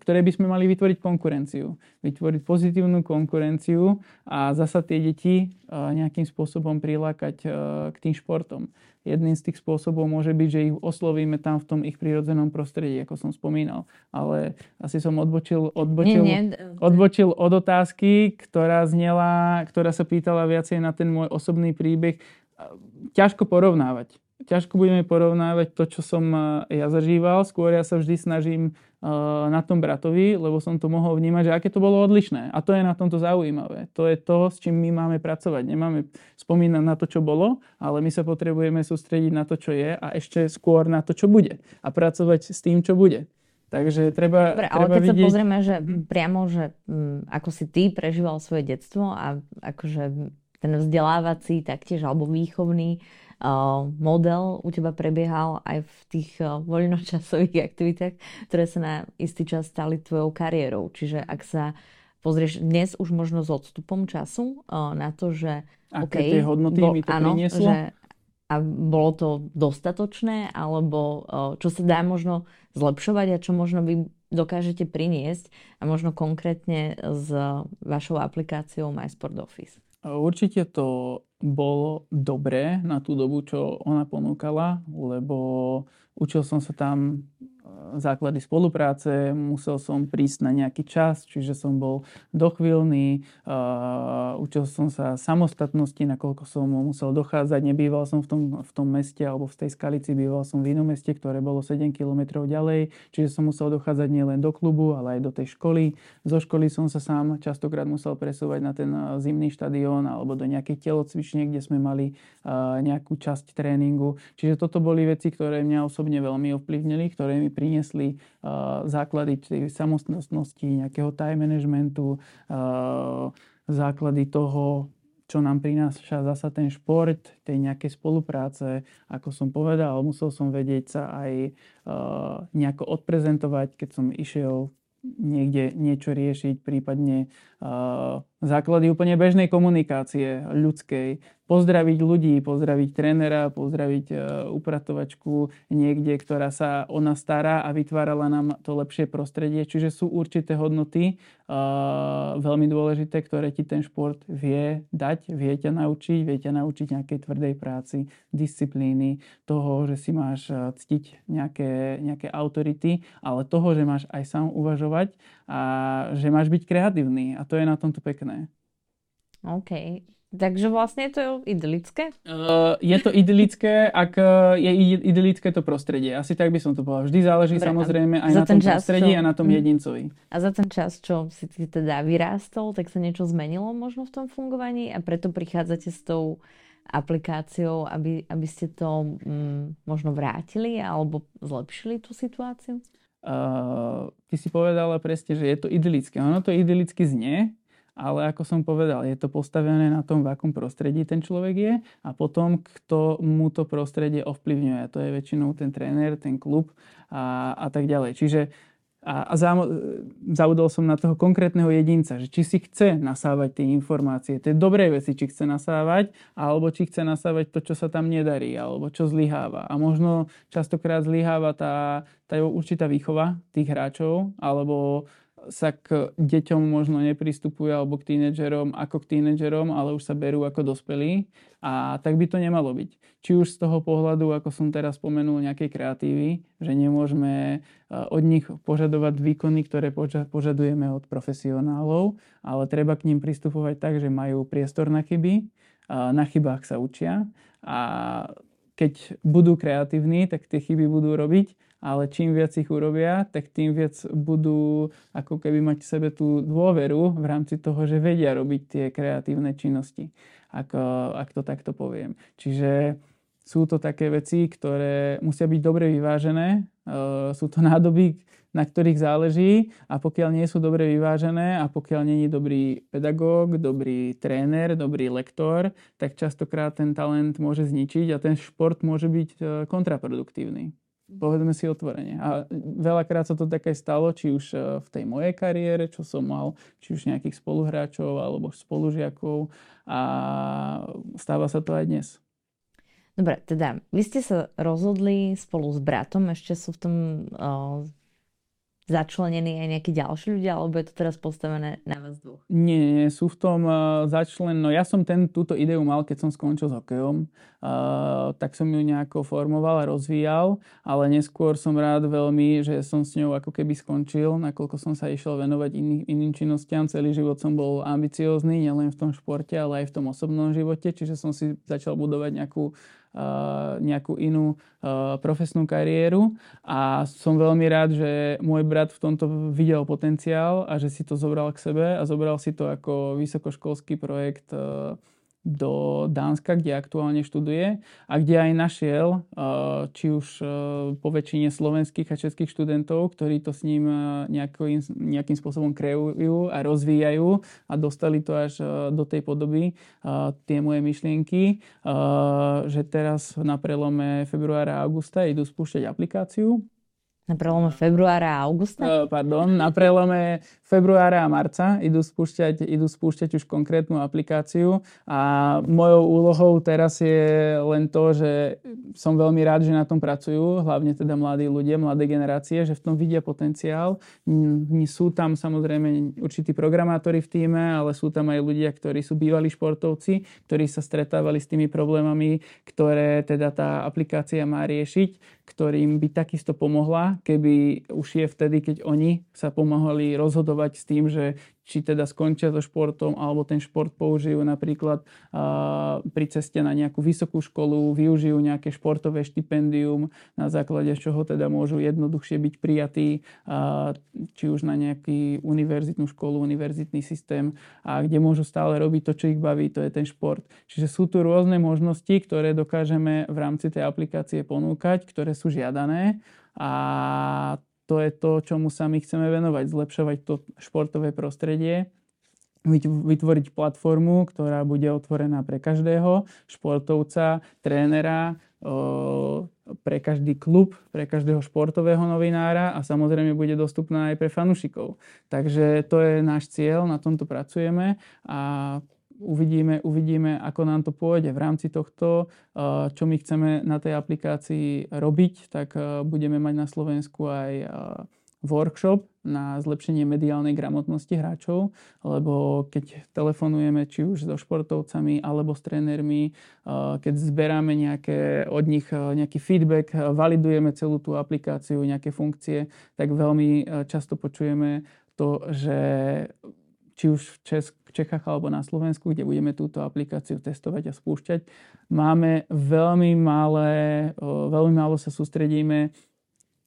ktoré by sme mali vytvoriť konkurenciu. Vytvoriť pozitívnu konkurenciu a zasa tie deti nejakým spôsobom prilákať k tým športom. Jedným z tých spôsobov môže byť, že ich oslovíme tam v tom ich prírodzenom prostredí, ako som spomínal. Ale asi som odbočil, odbočil, nie, nie. odbočil od otázky, ktorá znela, ktorá sa pýtala viacej na ten môj osobný príbeh. Ťažko porovnávať. Ťažko budeme porovnávať to, čo som ja zažíval. Skôr ja sa vždy snažím na tom bratovi, lebo som to mohol vnímať, že aké to bolo odlišné. A to je na tomto zaujímavé. To je to, s čím my máme pracovať. Nemáme spomínať na to, čo bolo, ale my sa potrebujeme sústrediť na to, čo je a ešte skôr na to, čo bude. A pracovať s tým, čo bude. Takže treba, dobre, treba ale keď vidieť... sa pozrieme, že priamo, že ako si ty prežíval svoje detstvo a akože ten vzdelávací taktiež, alebo výchovný uh, model u teba prebiehal aj v tých uh, voľnočasových aktivitách, ktoré sa na istý čas stali tvojou kariérou. Čiže ak sa pozrieš dnes už možno s odstupom času uh, na to, že... Aké okay, tie hodnoty bo, mi to áno, prinieslo? Že, a bolo to dostatočné, alebo čo sa dá možno zlepšovať a čo možno vy dokážete priniesť a možno konkrétne s vašou aplikáciou MySportOffice? Určite to bolo dobré na tú dobu, čo ona ponúkala, lebo učil som sa tam základy spolupráce, musel som prísť na nejaký čas, čiže som bol dochvíľný, uh, učil som sa samostatnosti, nakoľko som musel dochádzať, nebýval som v tom, v tom meste alebo v tej Skalici, býval som v inom meste, ktoré bolo sedem kilometrov ďalej, čiže som musel dochádzať nielen do klubu, ale aj do tej školy. Zo školy som sa sám častokrát musel presúvať na ten zimný štadión alebo do nejakej telocvične, kde sme mali uh, nejakú časť tréningu. Čiže toto boli veci, ktoré mňa osobne veľmi ovplyvnili, ktoré mi priniesli uh, základy samostatnosti, nejakého time managementu, uh, základy toho, čo nám prináša zasa ten šport, tej nejakej spolupráce. Ako som povedal, musel som vedieť sa aj uh, nejako odprezentovať, keď som išiel niekde niečo riešiť, prípadne uh, základy úplne bežnej komunikácie ľudskej. Pozdraviť ľudí, pozdraviť trénera, pozdraviť uh, upratovačku niekde, ktorá sa ona stará a vytvárala nám to lepšie prostredie. Čiže sú určité hodnoty uh, veľmi dôležité, ktoré ti ten šport vie dať, vie ťa naučiť, vie ťa naučiť nejakej tvrdej práci, disciplíny, toho, že si máš ctiť nejaké, nejaké autority, ale toho, že máš aj sám uvažovať a že máš byť kreatívny. A to je na tomto pekné. OK. Takže vlastne je to idylické? Uh, je to idylické, ak je idylické to prostredie. Asi tak by som to povedal. Vždy záleží Dobre, samozrejme aj na tom čas, prostredí čo... a na tom jedincovi. A za ten čas, čo si teda vyrástol, tak sa niečo zmenilo možno v tom fungovaní a preto prichádzate s tou aplikáciou, aby, aby ste to um, možno vrátili alebo zlepšili tú situáciu? Uh, ty si povedala presne, že je to idylické. Ono to idylicky znie, ale ako som povedal, je to postavené na tom, v akom prostredí ten človek je a potom, kto mu to prostredie ovplyvňuje. To je väčšinou ten tréner, ten klub a, a tak ďalej. Čiže a, a zaudol som na toho konkrétneho jedinca, že či si chce nasávať tie informácie, tie dobré veci, či chce nasávať, alebo či chce nasávať to, čo sa tam nedarí, alebo čo zlyháva. A možno častokrát zlyháva tá, tá určitá výchova tých hráčov, alebo sa k deťom možno nepristupujú alebo k tínedžerom ako k tínedžerom, ale už sa berú ako dospelí a tak by to nemalo byť. Či už z toho pohľadu, ako som teraz spomenul, nejakej kreatívy, že nemôžeme od nich požadovať výkony, ktoré požadujeme od profesionálov, ale treba k ním pristupovať tak, že majú priestor na chyby, na chybách sa učia a keď budú kreatívni, tak tie chyby budú robiť, ale čím viac ich urobia, tak tým viac budú ako keby mať v sebe tú dôveru v rámci toho, že vedia robiť tie kreatívne činnosti, ako, ak to takto poviem. Čiže sú to také veci, ktoré musia byť dobre vyvážené, sú to nádoby, na ktorých záleží a pokiaľ nie sú dobre vyvážené a pokiaľ nie je dobrý pedagóg, dobrý tréner, dobrý lektor, tak častokrát ten talent môže zničiť a ten šport môže byť kontraproduktívny. Povedme si otvorene. A veľakrát sa to tak aj stalo, či už v tej mojej kariére, čo som mal, či už nejakých spoluhráčov alebo spolužiakov a stáva sa to aj dnes. Dobre, teda vy ste sa rozhodli spolu s bratom, ešte sú v tom uh, začlenení aj nejakí ďalší ľudia, alebo je to teraz postavené na vás dvoch? Nie, nie, sú v tom uh, začlen... No ja som ten, túto ideu mal, keď som skončil s hokejom. Uh, tak som ju nejako formoval a rozvíjal, ale neskôr som rád veľmi, že som s ňou ako keby skončil, nakoľko som sa išiel venovať iný, iným činnostiam. Celý život som bol ambiciózny, nielen v tom športe, ale aj v tom osobnom živote, čiže som si začal budovať nejakú Uh, nejakú inú uh, profesnú kariéru a som veľmi rád, že môj brat v tomto videl potenciál a že si to zobral k sebe a zobral si to ako vysokoškolský projekt uh, do Dánska, kde aktuálne študuje a kde aj našiel či už po väčšine slovenských a českých študentov, ktorí to s ním nejakým, nejakým spôsobom kreujú a rozvíjajú a dostali to až do tej podoby tie moje myšlienky, že teraz na prelome februára a augusta idú spúšťať aplikáciu. Na prelome februára a augusta? Pardon, na prelome februára a marca idú spúšťať, idú spúšťať už konkrétnu aplikáciu a mojou úlohou teraz je len to, že som veľmi rád, že na tom pracujú, hlavne teda mladí ľudia, mladé generácie, že v tom vidia potenciál. Sú tam samozrejme určití programátori v tíme, ale sú tam aj ľudia, ktorí sú bývalí športovci, ktorí sa stretávali s tými problémami, ktoré teda tá aplikácia má riešiť, ktorým by takisto pomohla, keby už je vtedy, keď oni sa pomohli rozhodovať s tým, že či teda skončia so športom, alebo ten šport použijú napríklad uh, pri ceste na nejakú vysokú školu, využijú nejaké športové štipendium, na základe čoho teda môžu jednoduchšie byť prijatí, uh, či už na nejakú univerzitnú školu, univerzitný systém, a kde môžu stále robiť to, čo ich baví, to je ten šport. Čiže sú tu rôzne možnosti, ktoré dokážeme v rámci tej aplikácie ponúkať, ktoré sú žiadané, a to je to, čomu sa my chceme venovať, zlepšovať to športové prostredie, vytvoriť platformu, ktorá bude otvorená pre každého, športovca, trénera, pre každý klub, pre každého športového novinára a samozrejme bude dostupná aj pre fanúšikov. Takže to je náš cieľ, na tomto pracujeme a Uvidíme, uvidíme, ako nám to pôjde. V rámci tohto, čo my chceme na tej aplikácii robiť, tak budeme mať na Slovensku aj workshop na zlepšenie mediálnej gramotnosti hráčov, lebo keď telefonujeme či už so športovcami alebo s trénermi, keď zberáme nejaké, od nich nejaký feedback, validujeme celú tú aplikáciu, nejaké funkcie, tak veľmi často počujeme to, že či už v Česku, v Čechách alebo na Slovensku, kde budeme túto aplikáciu testovať a spúšťať, máme veľmi malé, veľmi málo sa sústredíme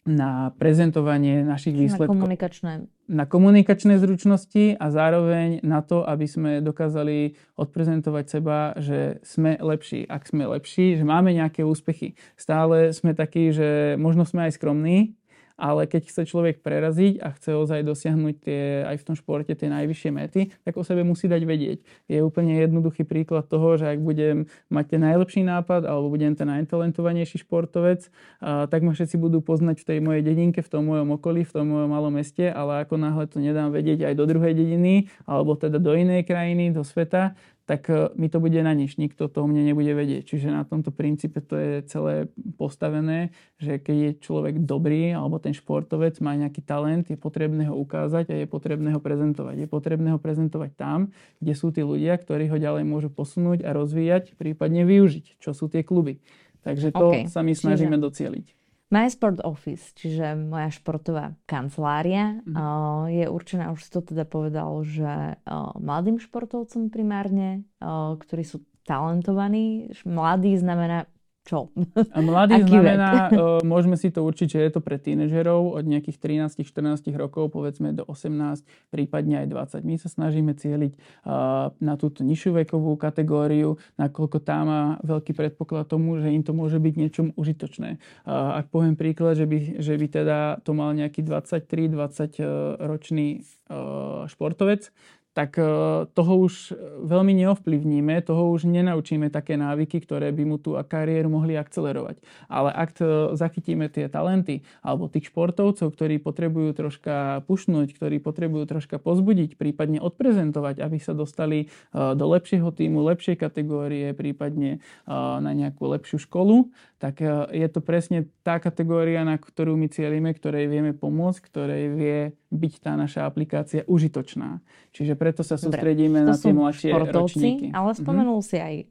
na prezentovanie našich výsledkov. Na komunikačné. Na komunikačné zručnosti a zároveň na to, aby sme dokázali odprezentovať seba, že sme lepší. Ak sme lepší, že máme nejaké úspechy. Stále sme takí, že možno sme aj skromní, ale keď chce človek preraziť a chce ozaj dosiahnuť tie, aj v tom športe tie najvyššie mety, tak o sebe musí dať vedieť. Je úplne jednoduchý príklad toho, že ak budem mať ten najlepší nápad alebo budem ten najtalentovanejší športovec, tak ma všetci budú poznať v tej mojej dedinke, v tom mojom okolí, v tom mojom malom meste, ale ako náhle to nedám vedieť aj do druhej dediny alebo teda do inej krajiny, do sveta, tak mi to bude na nič, nikto to o mne nebude vedieť. Čiže na tomto princípe to je celé postavené, že keď je človek dobrý, alebo ten športovec má nejaký talent, je potrebné ho ukázať a je potrebné ho prezentovať. Je potrebné ho prezentovať tam, kde sú tí ľudia, ktorí ho ďalej môžu posunúť a rozvíjať, prípadne využiť, čo sú tie kluby. Takže to okay, sa my snažíme čiže docieliť. MySportOffice, čiže moja športová kancelária, mm-hmm. je určená, už si to teda povedal, že mladým športovcom primárne, ktorí sú talentovaní. Mladý znamená čo? A mladý znamená, uh, môžeme si to určiť, že je to pre tínežerov od nejakých trinásť štrnásť rokov, povedzme do osemnásť, prípadne aj dvadsať. My sa snažíme cieliť uh, na túto nižšiu vekovú kategóriu, nakoľko tá má veľký predpoklad tomu, že im to môže byť niečom užitočné. Uh, ak poviem príklad, že by, že by teda to mal nejaký dvadsaťtri dvadsať ročný uh, športovec, tak toho už veľmi neovplyvníme, toho už nenaučíme také návyky, ktoré by mu tú kariéru mohli akcelerovať. Ale ak zachytíme tie talenty alebo tých športovcov, ktorí potrebujú troška pušnúť, ktorí potrebujú troška pozbudiť, prípadne odprezentovať, aby sa dostali do lepšieho týmu, lepšej kategórie, prípadne na nejakú lepšiu školu, tak je to presne tá kategória, na ktorú my cielíme, ktorej vieme pomôcť, ktorej vie byť tá naša aplikácia užitočná. Čiže preto sa sústredíme na tie mladšie ročníky. Ale spomenul mm-hmm. si aj uh,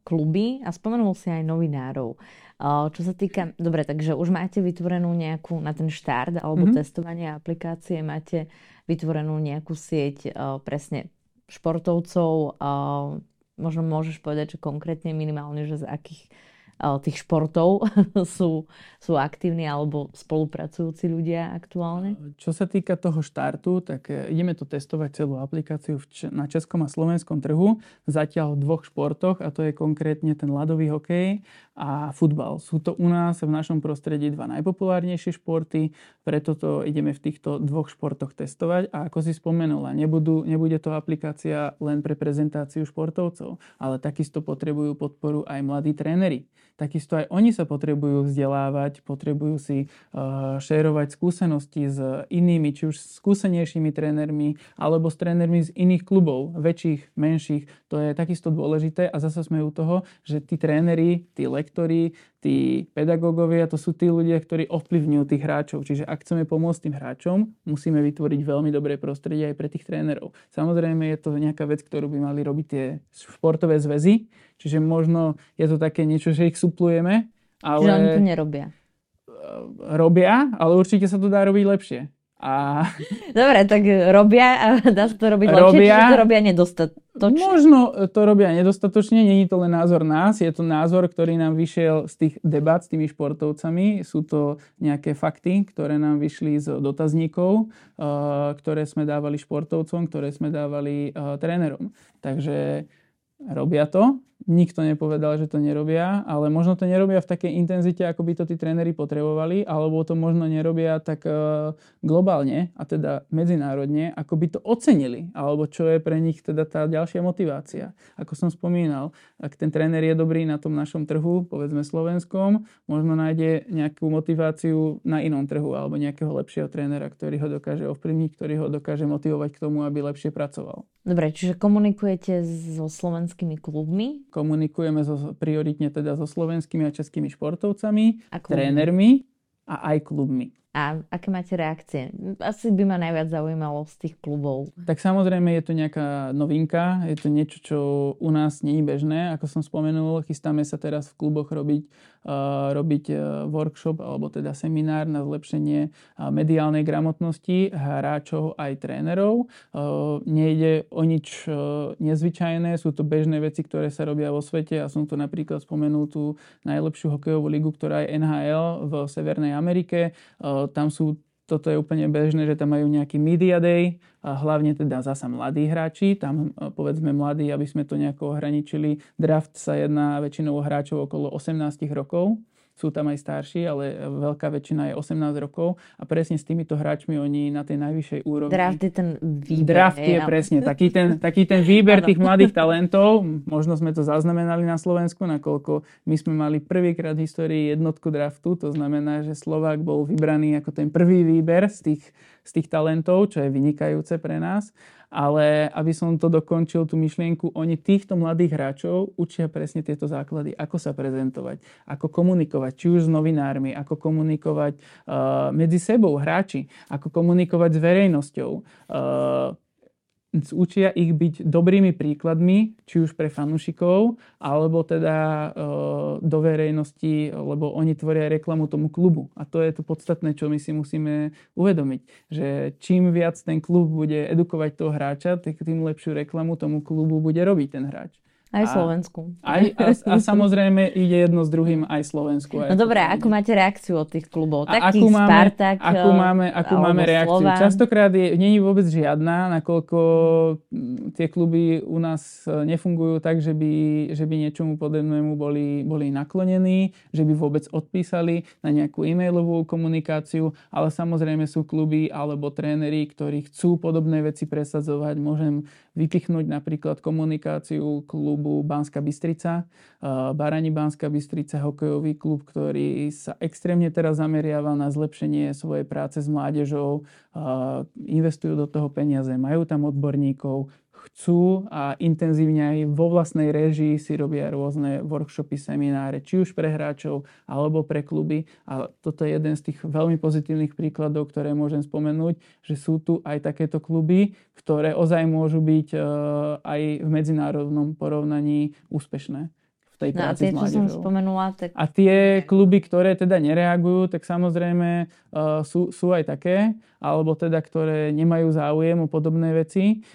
kluby a spomenul si aj novinárov. Uh, čo sa týka... Dobre, takže už máte vytvorenú nejakú... Na ten štart alebo mm-hmm. testovanie aplikácie máte vytvorenú nejakú sieť uh, presne športovcov. Uh, možno môžeš povedať, že konkrétne minimálne, že z akých tých športov sú, sú aktívni alebo spolupracujúci ľudia aktuálne? Čo sa týka toho štartu, tak ideme to testovať celú aplikáciu na českom a slovenskom trhu. Zatiaľ v dvoch športoch, a to je konkrétne ten ľadový hokej a futbal. Sú to u nás v našom prostredí dva najpopulárnejšie športy, preto to ideme v týchto dvoch športoch testovať. A ako si spomenula, nebudú, nebude to aplikácia len pre prezentáciu športovcov, ale takisto potrebujú podporu aj mladí tréneri. Takisto aj oni sa potrebujú vzdelávať, potrebujú si uh, šerovať skúsenosti s inými, či už skúsenejšími trénermi, alebo s trénermi z iných klubov, väčších, menších. To je takisto dôležité a zase sme u toho, že tí tréneri, tí lektori, tí pedagógovia, to sú tí ľudia, ktorí ovplyvňujú tých hráčov. Čiže ak chceme pomôcť tým hráčom, musíme vytvoriť veľmi dobré prostredie aj pre tých trénerov. Samozrejme je to nejaká vec, ktorú by mali robiť tie športové zväzy, čiže možno je to také niečo, že ich suplujeme, ale... Čiže oni to nerobia. Robia, ale určite sa to dá robiť lepšie. A... Dobre, tak robia a dá sa to robiť robia, lepšie, čiže to robia nedostatočne? Možno to robia nedostatočne, nie je to len názor nás, je to názor, ktorý nám vyšiel z tých debát s tými športovcami, sú to nejaké fakty, ktoré nám vyšli z dotazníkov, ktoré sme dávali športovcom, ktoré sme dávali trénerom. Takže robia to. Nikto nepovedal, že to nerobia, ale možno to nerobia v takej intenzite, ako by to tí tréneri potrebovali, alebo to možno nerobia tak uh, globálne, a teda medzinárodne, ako by to ocenili, alebo čo je pre nich teda tá ďalšia motivácia. Ako som spomínal, ak ten tréner je dobrý na tom našom trhu, povedzme slovenskom, možno nájde nejakú motiváciu na inom trhu, alebo nejakého lepšieho trénera, ktorý ho dokáže ovplyvniť, ktorý ho dokáže motivovať k tomu, aby lepšie pracoval. Dobre, čiže komunikujete so slovenskými klubmi? Komunikujeme so, prioritne teda so slovenskými a českými športovcami, a trénermi a aj klubmi. A aké máte reakcie? Asi by ma najviac zaujímalo z tých klubov. Tak samozrejme je to nejaká novinka, je to niečo, čo u nás nie je bežné. Ako som spomenul, chystáme sa teraz v kluboch robiť, uh, robiť uh, workshop alebo teda seminár na zlepšenie uh, mediálnej gramotnosti hráčov aj trénerov. Uh, nejde o nič uh, nezvyčajné, sú to bežné veci, ktoré sa robia vo svete. Ja som tu napríklad spomenul tú najlepšiu hokejovú ligu, ktorá je N H L v Severnej Amerike. Uh, Tam sú, toto je úplne bežné, že tam majú nejaký media day, a hlavne teda zasa mladí hráči, tam povedzme mladí, aby sme to nejako ohraničili. Draft sa jedná väčšinou hráčov okolo osemnásť rokov, sú tam aj starší, ale veľká väčšina je osemnásť rokov a presne s týmito hráčmi oni na tej najvyššej úrovni. Draft je ten výber. Draft je ale... presne, taký ten, taký ten výber tých mladých talentov, možno sme to zaznamenali na Slovensku, nakoľko my sme mali prvýkrát v histórii jednotku draftu, to znamená, že Slovák bol vybraný ako ten prvý výber z tých, z tých talentov, čo je vynikajúce pre nás. Ale aby som to dokončil, tú myšlienku, oni týchto mladých hráčov učia presne tieto základy, ako sa prezentovať, ako komunikovať, či už s novinármi, ako komunikovať uh, medzi sebou hráči, ako komunikovať s verejnosťou. Uh, učia ich byť dobrými príkladmi, či už pre fanúšikov, alebo teda uh, do verejnosti, lebo oni tvoria reklamu tomu klubu. A to je to podstatné, čo my si musíme uvedomiť. Že čím viac ten klub bude edukovať toho hráča, tým lepšiu reklamu tomu klubu bude robiť ten hráč. Aj Slovensku. A, a, a samozrejme ide jedno s druhým aj Slovensku. Aj no dobré, akú máte reakciu od tých klubov? A takých akú máme, Spartak, akú máme, akú máme reakciu? Slován. Častokrát je, nie je vôbec žiadna, nakoľko tie kluby u nás nefungujú tak, že by, že by niečomu podobnému boli, boli naklonení, že by vôbec odpísali na nejakú e-mailovú komunikáciu, ale samozrejme sú kluby alebo tréneri, ktorí chcú podobné veci presadzovať. Môžem vypichnúť napríklad komunikáciu klubu Banská Bystrica, Baraní Banská Bystrica, hokejový klub, ktorý sa extrémne teraz zameriava na zlepšenie svojej práce s mládežou, investujú do toho peniaze, majú tam odborníkov, chcú a intenzívne aj vo vlastnej réžii si robia rôzne workshopy, semináre, či už pre hráčov alebo pre kluby. A toto je jeden z tých veľmi pozitívnych príkladov, ktoré môžem spomenúť, že sú tu aj takéto kluby, ktoré ozaj môžu byť e, aj v medzinárodnom porovnaní úspešné v tej práci no a tie, s mládežou. Čo som spomenula, tak... A tie kluby, ktoré teda nereagujú, tak samozrejme e, sú, sú aj také, alebo teda, ktoré nemajú záujem o podobné veci.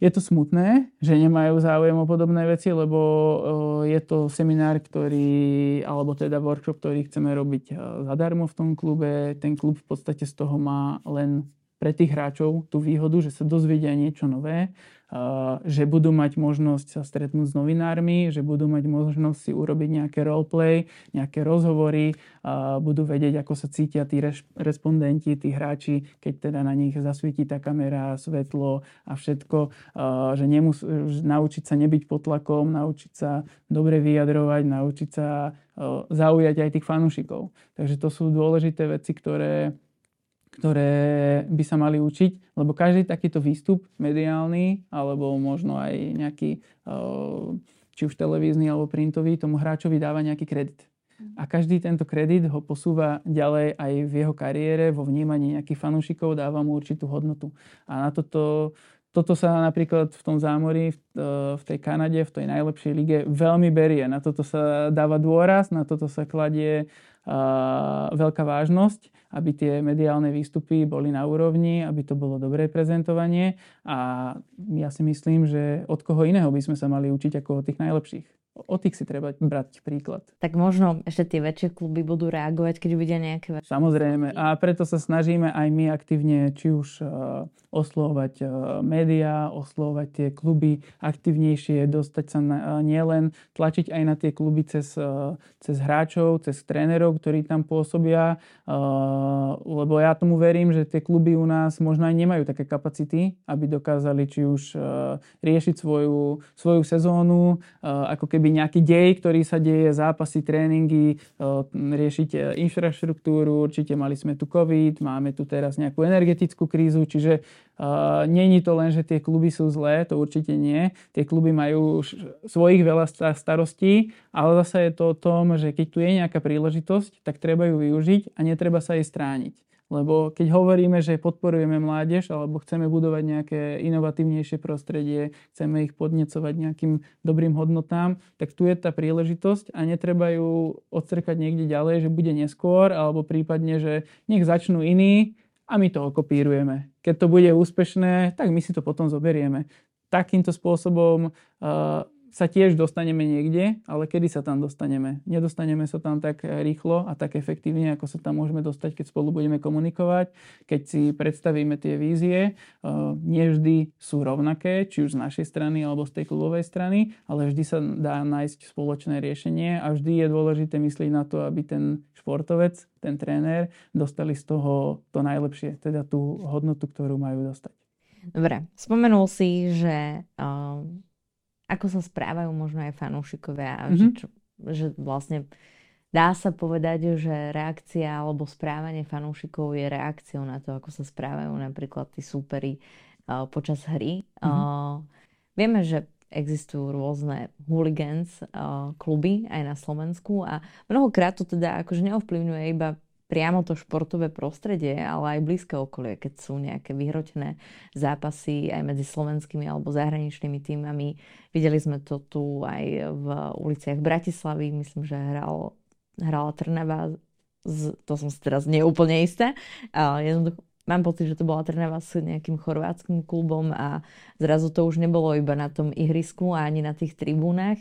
Je to smutné, že nemajú záujem o podobné veci, lebo je to seminár, ktorý, alebo teda workshop, ktorý chceme robiť zadarmo v tom klube. Ten klub v podstate z toho má len pre tých hráčov tú výhodu, že sa dozvedia niečo nové, že budú mať možnosť sa stretnúť s novinármi, že budú mať možnosť si urobiť nejaké roleplay, nejaké rozhovory, budú vedieť, ako sa cítia tí respondenti, tí hráči, keď teda na nich zasvietí tá kamera, svetlo a všetko, že nemus- naučiť sa nebyť pod tlakom, naučiť sa dobre vyjadrovať, naučiť sa zaujať aj tých fanúšikov. Takže to sú dôležité veci, ktoré, ktoré by sa mali učiť, lebo každý takýto výstup mediálny, alebo možno aj nejaký, či už televízny alebo printový, tomu hráčovi dáva nejaký kredit. A každý tento kredit ho posúva ďalej aj v jeho kariére, vo vnímaní nejakých fanúšikov, dáva mu určitú hodnotu. A na toto, toto sa napríklad v tom zámorí, v tej Kanade, v tej najlepšej lige veľmi berie. Na toto sa dáva dôraz, na toto sa kladie veľká vážnosť, aby tie mediálne výstupy boli na úrovni, aby to bolo dobré prezentovanie, a ja si myslím, že od koho iného by sme sa mali učiť ako od tých najlepších. O tých si treba brať príklad. Tak možno ešte tie väčšie kluby budú reagovať, keď uvidia nejaké... Samozrejme, a preto sa snažíme aj my aktívne, či už oslovovať médiá, oslovovať tie kluby aktivnejšie, dostať sa na, nielen, tlačiť aj na tie kluby cez, cez hráčov, cez trénerov, ktorí tam pôsobia, lebo ja tomu verím, že tie kluby u nás možno aj nemajú také kapacity, aby dokázali či už riešiť svoju, svoju sezónu, ako keby nejaký dej, ktorý sa deje, zápasy, tréningy, riešiť infraštruktúru, určite mali sme tu COVID, máme tu teraz nejakú energetickú krízu, čiže uh, nie je to len, že tie kluby sú zlé, to určite nie. Tie kluby majú svojich veľa starostí, ale zase je to o tom, že keď tu je nejaká príležitosť, tak treba ju využiť a netreba sa jej strániť. Lebo keď hovoríme, že podporujeme mládež alebo chceme budovať nejaké inovatívnejšie prostredie, chceme ich podnecovať nejakým dobrým hodnotám, tak tu je tá príležitosť a netreba ju odstrkať niekde ďalej, že bude neskôr, alebo prípadne, že nech začnú iní a my to okopírujeme. Keď to bude úspešné, tak my si to potom zoberieme. Takýmto spôsobom uh, sa tiež dostaneme niekde, ale kedy sa tam dostaneme? Nedostaneme sa tam tak rýchlo a tak efektívne, ako sa tam môžeme dostať, keď spolu budeme komunikovať, keď si predstavíme tie vízie. Nie vždy sú rovnaké, či už z našej strany alebo z tej klubovej strany, ale vždy sa dá nájsť spoločné riešenie a vždy je dôležité myslieť na to, aby ten športovec, ten tréner dostali z toho to najlepšie, teda tú hodnotu, ktorú majú dostať. Dobre, spomenul si, že um... ako sa správajú možno aj fanúšikovia, mm-hmm. že, čo, že vlastne dá sa povedať, že reakcia alebo správanie fanúšikov je reakciou na to, ako sa správajú napríklad tí súperi uh, počas hry. Mm-hmm. Uh, vieme, že existujú rôzne hooligans uh, kluby aj na Slovensku a mnohokrát to teda akože neovplyvňuje iba priamo to športové prostredie, ale aj blízke okolie, keď sú nejaké vyhrotené zápasy aj medzi slovenskými alebo zahraničnými tímami. Videli sme to tu aj v uliciach Bratislavy, myslím, že hral, hrala Trnava, z, to som si teraz neúplne istá, ale jednoducho mám pocit, že to bola Trnava s nejakým chorvátskym klubom a zrazu to už nebolo iba na tom ihrisku a ani na tých tribúnach,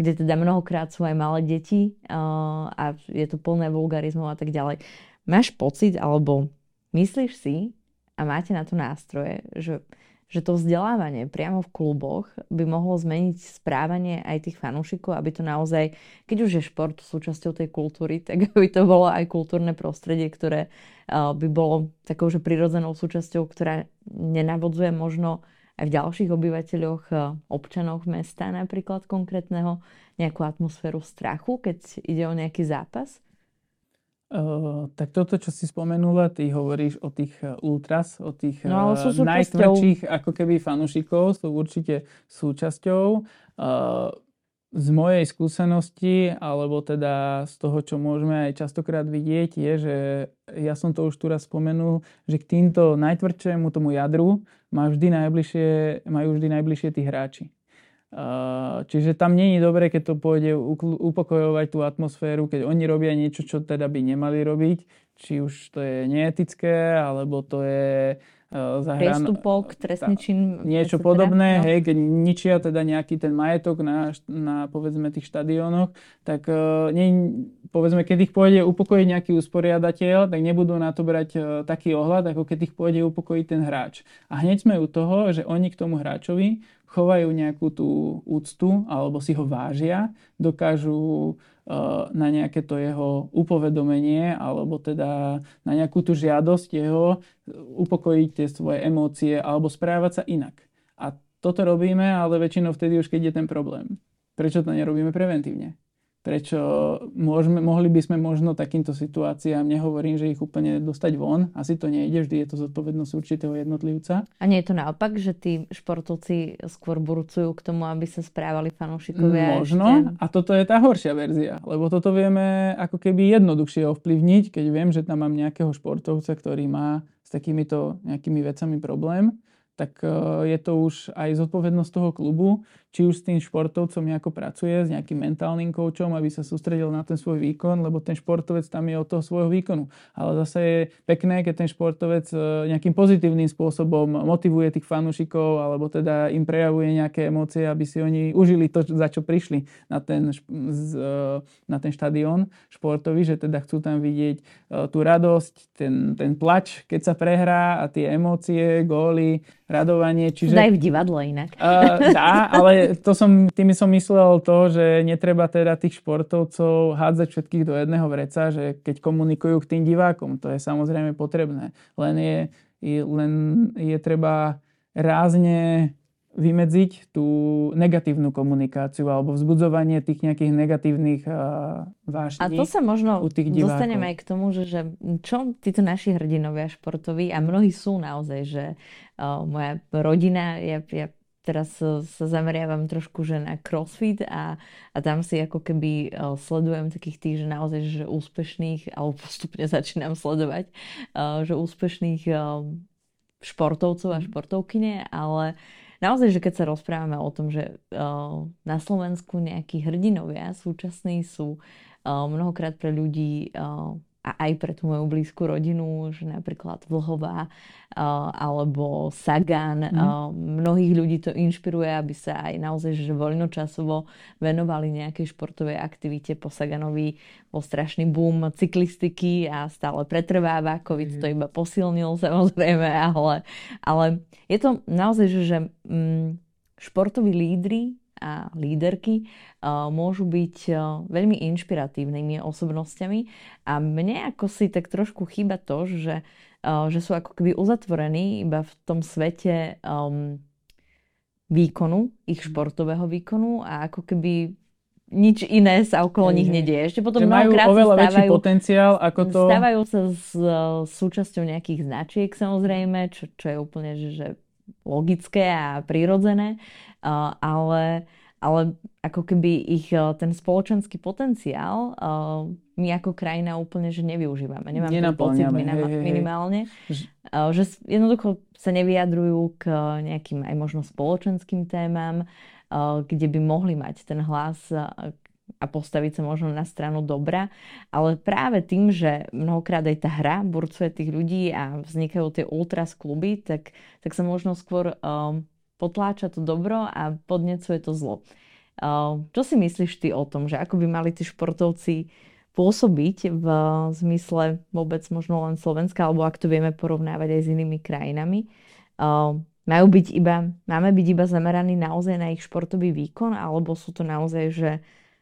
kde teda mnohokrát sú aj malé deti uh, a je to plné vulgarizmov a tak ďalej. Máš pocit, alebo myslíš si, a máte na to nástroje, že, že to vzdelávanie priamo v kluboch by mohlo zmeniť správanie aj tých fanúšikov, aby to naozaj, keď už je šport súčasťou tej kultúry, tak aby to bolo aj kultúrne prostredie, ktoré uh, by bolo takouže prirodzenou súčasťou, ktorá nenavodzuje možno aj v ďalších obyvateľoch, občanoch mesta napríklad konkrétneho, nejakú atmosféru strachu, keď ide o nejaký zápas? Uh, tak toto, čo si spomenula, ty hovoríš o tých ultras, o tých no, uh, najtvrdších ako keby fanúšikov, sú určite súčasťou. Uh, z mojej skúsenosti, alebo teda z toho, čo môžeme aj častokrát vidieť, je, že ja som to už tu raz spomenul, že k týmto najtvrdšiemu tomu jadru majú vždy najbližšie, majú vždy najbližšie tí hráči. Čiže tam nie je dobré, keď to pôjde upokojovať tú atmosféru, keď oni robia niečo, čo teda by nemali robiť, či už to je neetické, alebo to je zahran... Prestupok, trestný čin... Niečo et cetera. Podobné, no. Hej, keď ničia teda nejaký ten majetok na, na povedzme tých štadiónoch, tak nie, povedzme, keď ich pôjde upokojiť nejaký usporiadateľ, tak nebudú na to brať taký ohľad, ako keď ich pôjde upokojiť ten hráč. A hneď sme u toho, že oni k tomu hráčovi chovajú nejakú tú úctu alebo si ho vážia, dokážu na nejaké to jeho upovedomenie alebo teda na nejakú tú žiadosť jeho upokojiť tie svoje emócie alebo správať sa inak. A toto robíme, ale väčšinou vtedy už keď je ten problém. Prečo to nerobíme preventívne? Prečo môžeme, mohli by sme možno takýmto situáciám, nehovorím, že ich úplne dostať von, asi to nejde, vždy je to zodpovednosť určitého jednotlivca. A nie je to naopak, že tí športovci skôr burcujú k tomu, aby sa správali fanúšikovia? Možno, ešte... a toto je tá horšia verzia, lebo toto vieme ako keby jednoduchšie ovplyvniť, keď viem, že tam mám nejakého športovca, ktorý má s takýmito nejakými vecami problém, tak je to už aj zodpovednosť toho klubu, či už s tým športovcom nejako pracuje, s nejakým mentálnym koučom, aby sa sústredil na ten svoj výkon, lebo ten športovec tam je od toho svojho výkonu. Ale zase je pekné, keď ten športovec nejakým pozitívnym spôsobom motivuje tých fanúšikov, alebo teda im prejavuje nejaké emócie, aby si oni užili to, za čo prišli na ten, na ten štadión športový, že teda chcú tam vidieť tú radosť, ten, ten plač, keď sa prehrá a tie emócie, góly, radovanie. Čiže... Daj v divadlo inak. Uh, dá, ale to som, tým som myslel to, že netreba teda tých športovcov hádzať všetkých do jedného vreca, že keď komunikujú k tým divákom, to je samozrejme potrebné. Len je, len je treba rázne vymedziť tú negatívnu komunikáciu alebo vzbudzovanie tých nejakých negatívnych uh, vášní. A to sa možno dostaneme aj k tomu, že, že čo títo naši hrdinovia športoví, a mnohí sú naozaj, že uh, moja rodina, ja, ja teraz sa zameriavam trošku že na crossfit a, a tam si ako keby uh, sledujem takých tých, že naozaj že úspešných, alebo postupne začínam sledovať, uh, že úspešných uh, športovcov a športovkyne, ale naozaj, že keď sa rozprávame o tom, že uh, na Slovensku nejakí hrdinovia súčasní sú uh, mnohokrát pre ľudí uh, a aj pre tú moju blízku rodinu, že napríklad Vlhová uh, alebo Sagan. Mm. Uh, mnohých ľudí to inšpiruje, aby sa aj naozaj že voľnočasovo venovali nejakej športovej aktivite. Po Saganovi bol strašný boom cyklistiky a stále pretrváva. COVID mm. to iba posilnil samozrejme, ale, ale je to naozaj, že, že mm, športoví lídri a líderky uh, môžu byť uh, veľmi inšpiratívnymi osobnostiami a mne ako si tak trošku chýba to, že, uh, že sú ako keby uzatvorení iba v tom svete um, výkonu, ich športového výkonu a ako keby nič iné sa okolo nich nedieje. Ešte potom mnohokrát sa stávajú, potenciál, ako to... stávajú sa s uh, súčasťou nejakých značiek samozrejme, čo, čo je úplne, že, že logické a prirodzené, ale, ale ako keby ich ten spoločenský potenciál my ako krajina úplne, že nevyužívame. Nemám ten pocit minimálne, hej, hej. že jednoducho sa nevyjadrujú k nejakým aj možno spoločenským témam, kde by mohli mať ten hlas a postaviť sa možno na stranu dobra, ale práve tým, že mnohokrát aj tá hra burcuje tých ľudí a vznikajú tie ultras kluby, tak, tak sa možno skôr um, potláča to dobro a podnecuje to zlo. Um, čo si myslíš ty o tom, že ako by mali tí športovci pôsobiť v zmysle vôbec možno len Slovenska, alebo ak to vieme porovnávať aj s inými krajinami? Um, majú byť iba, máme byť iba zameraní naozaj na ich športový výkon, alebo sú to naozaj, že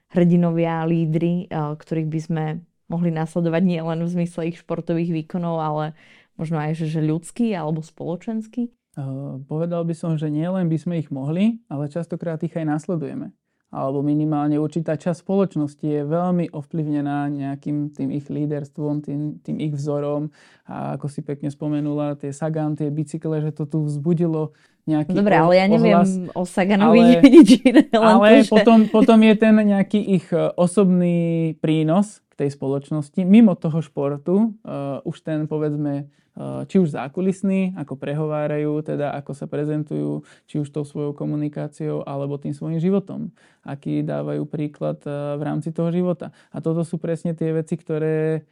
hrdinovia, lídri, ktorých by sme mohli nasledovať nie len v zmysle ich športových výkonov, ale možno aj že ľudský alebo spoločenský? Uh, povedal by som, že nie len by sme ich mohli, ale častokrát ich aj nasledujeme. Alebo minimálne určitá časť spoločnosti je veľmi ovplyvnená nejakým tým ich líderstvom, tým, tým ich vzorom. A ako si pekne spomenula, tie Sagan, tie bicykle, že to tu vzbudilo nejaký Dobre, ale ja neviem ohlas, o Saganovi nič iné. Ale to, že... potom, potom je ten nejaký ich osobný prínos k tej spoločnosti. Mimo toho športu, uh, už ten povedzme, uh, či už zákulisný, ako prehovárajú, teda ako sa prezentujú, či už tou svojou komunikáciou, alebo tým svojim životom. Aký dávajú príklad uh, v rámci toho života. A toto sú presne tie veci, ktoré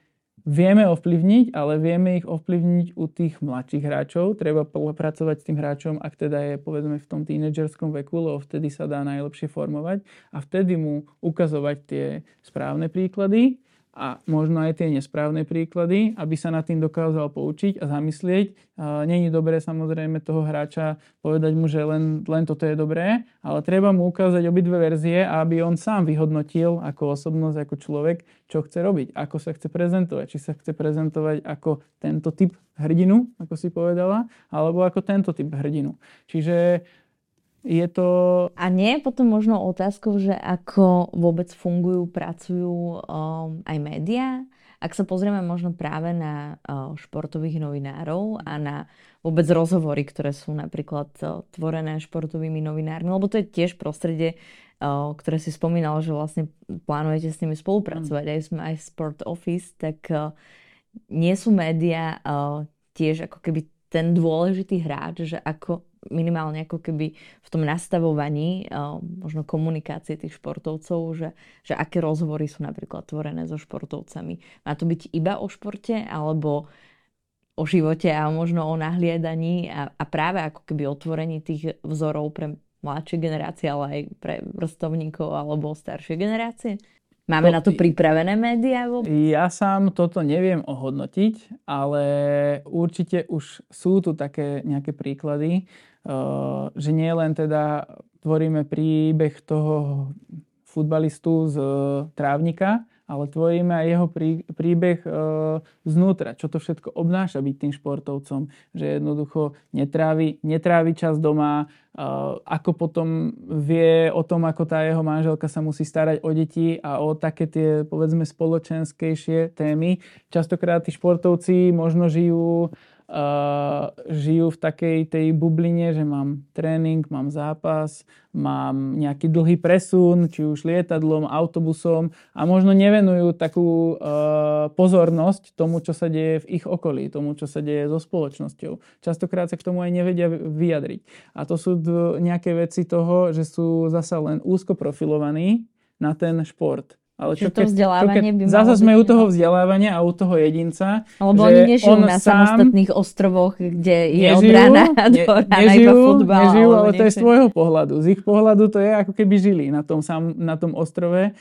vieme ovplyvniť, ale vieme ich ovplyvniť u tých mladších hráčov. Treba pracovať s tým hráčom, ak teda je povedzme v tom tínedžerskom veku, lebo vtedy sa dá najlepšie formovať a vtedy mu ukazovať tie správne príklady a možno aj tie nesprávne príklady, aby sa nad tým dokázal poučiť a zamyslieť. Není dobré samozrejme toho hráča povedať mu, že len, len toto je dobré, ale treba mu ukázať obidve verzie, aby on sám vyhodnotil ako osobnosť, ako človek, čo chce robiť, ako sa chce prezentovať. Či sa chce prezentovať ako tento typ hrdinu, ako si povedala, alebo ako tento typ hrdinu. Čiže je to... A nie je potom možno otázkou, že ako vôbec fungujú, pracujú um, aj médiá? Ak sa pozrieme možno práve na uh, športových novinárov a na vôbec rozhovory, ktoré sú napríklad uh, tvorené športovými novinármi, lebo to je tiež prostredie, uh, ktoré si spomínal, že vlastne plánujete s nimi spolupracovať. Mm. Aj s MySportOffice, tak uh, nie sú médiá uh, tiež ako keby ten dôležitý hráč, že ako minimálne ako keby v tom nastavovaní možno komunikácie tých športovcov, že, že aké rozhovory sú napríklad tvorené so športovcami. Má to byť iba o športe, alebo o živote a možno o nahliadaní a, a práve ako keby otvorení tých vzorov pre mladšie generácie, ale aj pre vrstovníkov alebo staršie generácie? Máme to, na to pripravené médiá? Ja sám toto neviem ohodnotiť, ale určite už sú tu také nejaké príklady, uh, že nie len teda tvoríme príbeh toho futbalistu z uh, trávnika, ale tvoríme aj jeho prí, príbeh uh, znútra, čo to všetko obnáša byť tým športovcom, že jednoducho netrávi, netrávi čas doma, Uh, ako potom vie o tom, ako tá jeho manželka sa musí starať o deti a o také tie, povedzme, spoločenskejšie témy. Častokrát tí športovci možno žijú, uh, žijú v takej tej bubline, že mám tréning, mám zápas, mám nejaký dlhý presun, či už lietadlom, autobusom a možno nevenujú takú uh, pozornosť tomu, čo sa deje v ich okolí, tomu, čo sa deje so spoločnosťou. Častokrát sa k tomu aj nevedia vyjadriť. A to sú nejaké veci toho, že sú zasa len úzko profilovaní na ten šport. Ale čo, to vzdelávanie čo, by malo zasa sme u toho vzdelávania a u toho jedinca. Lebo oni nežijú on na samostatných ostrovoch, kde je nežijú, od rána ne, do rána nežijú, iba futbal. Nežijú, ale niečo. To je z tvojho pohľadu. Z ich pohľadu to je, ako keby žili na tom, sam, na tom ostrove, uh,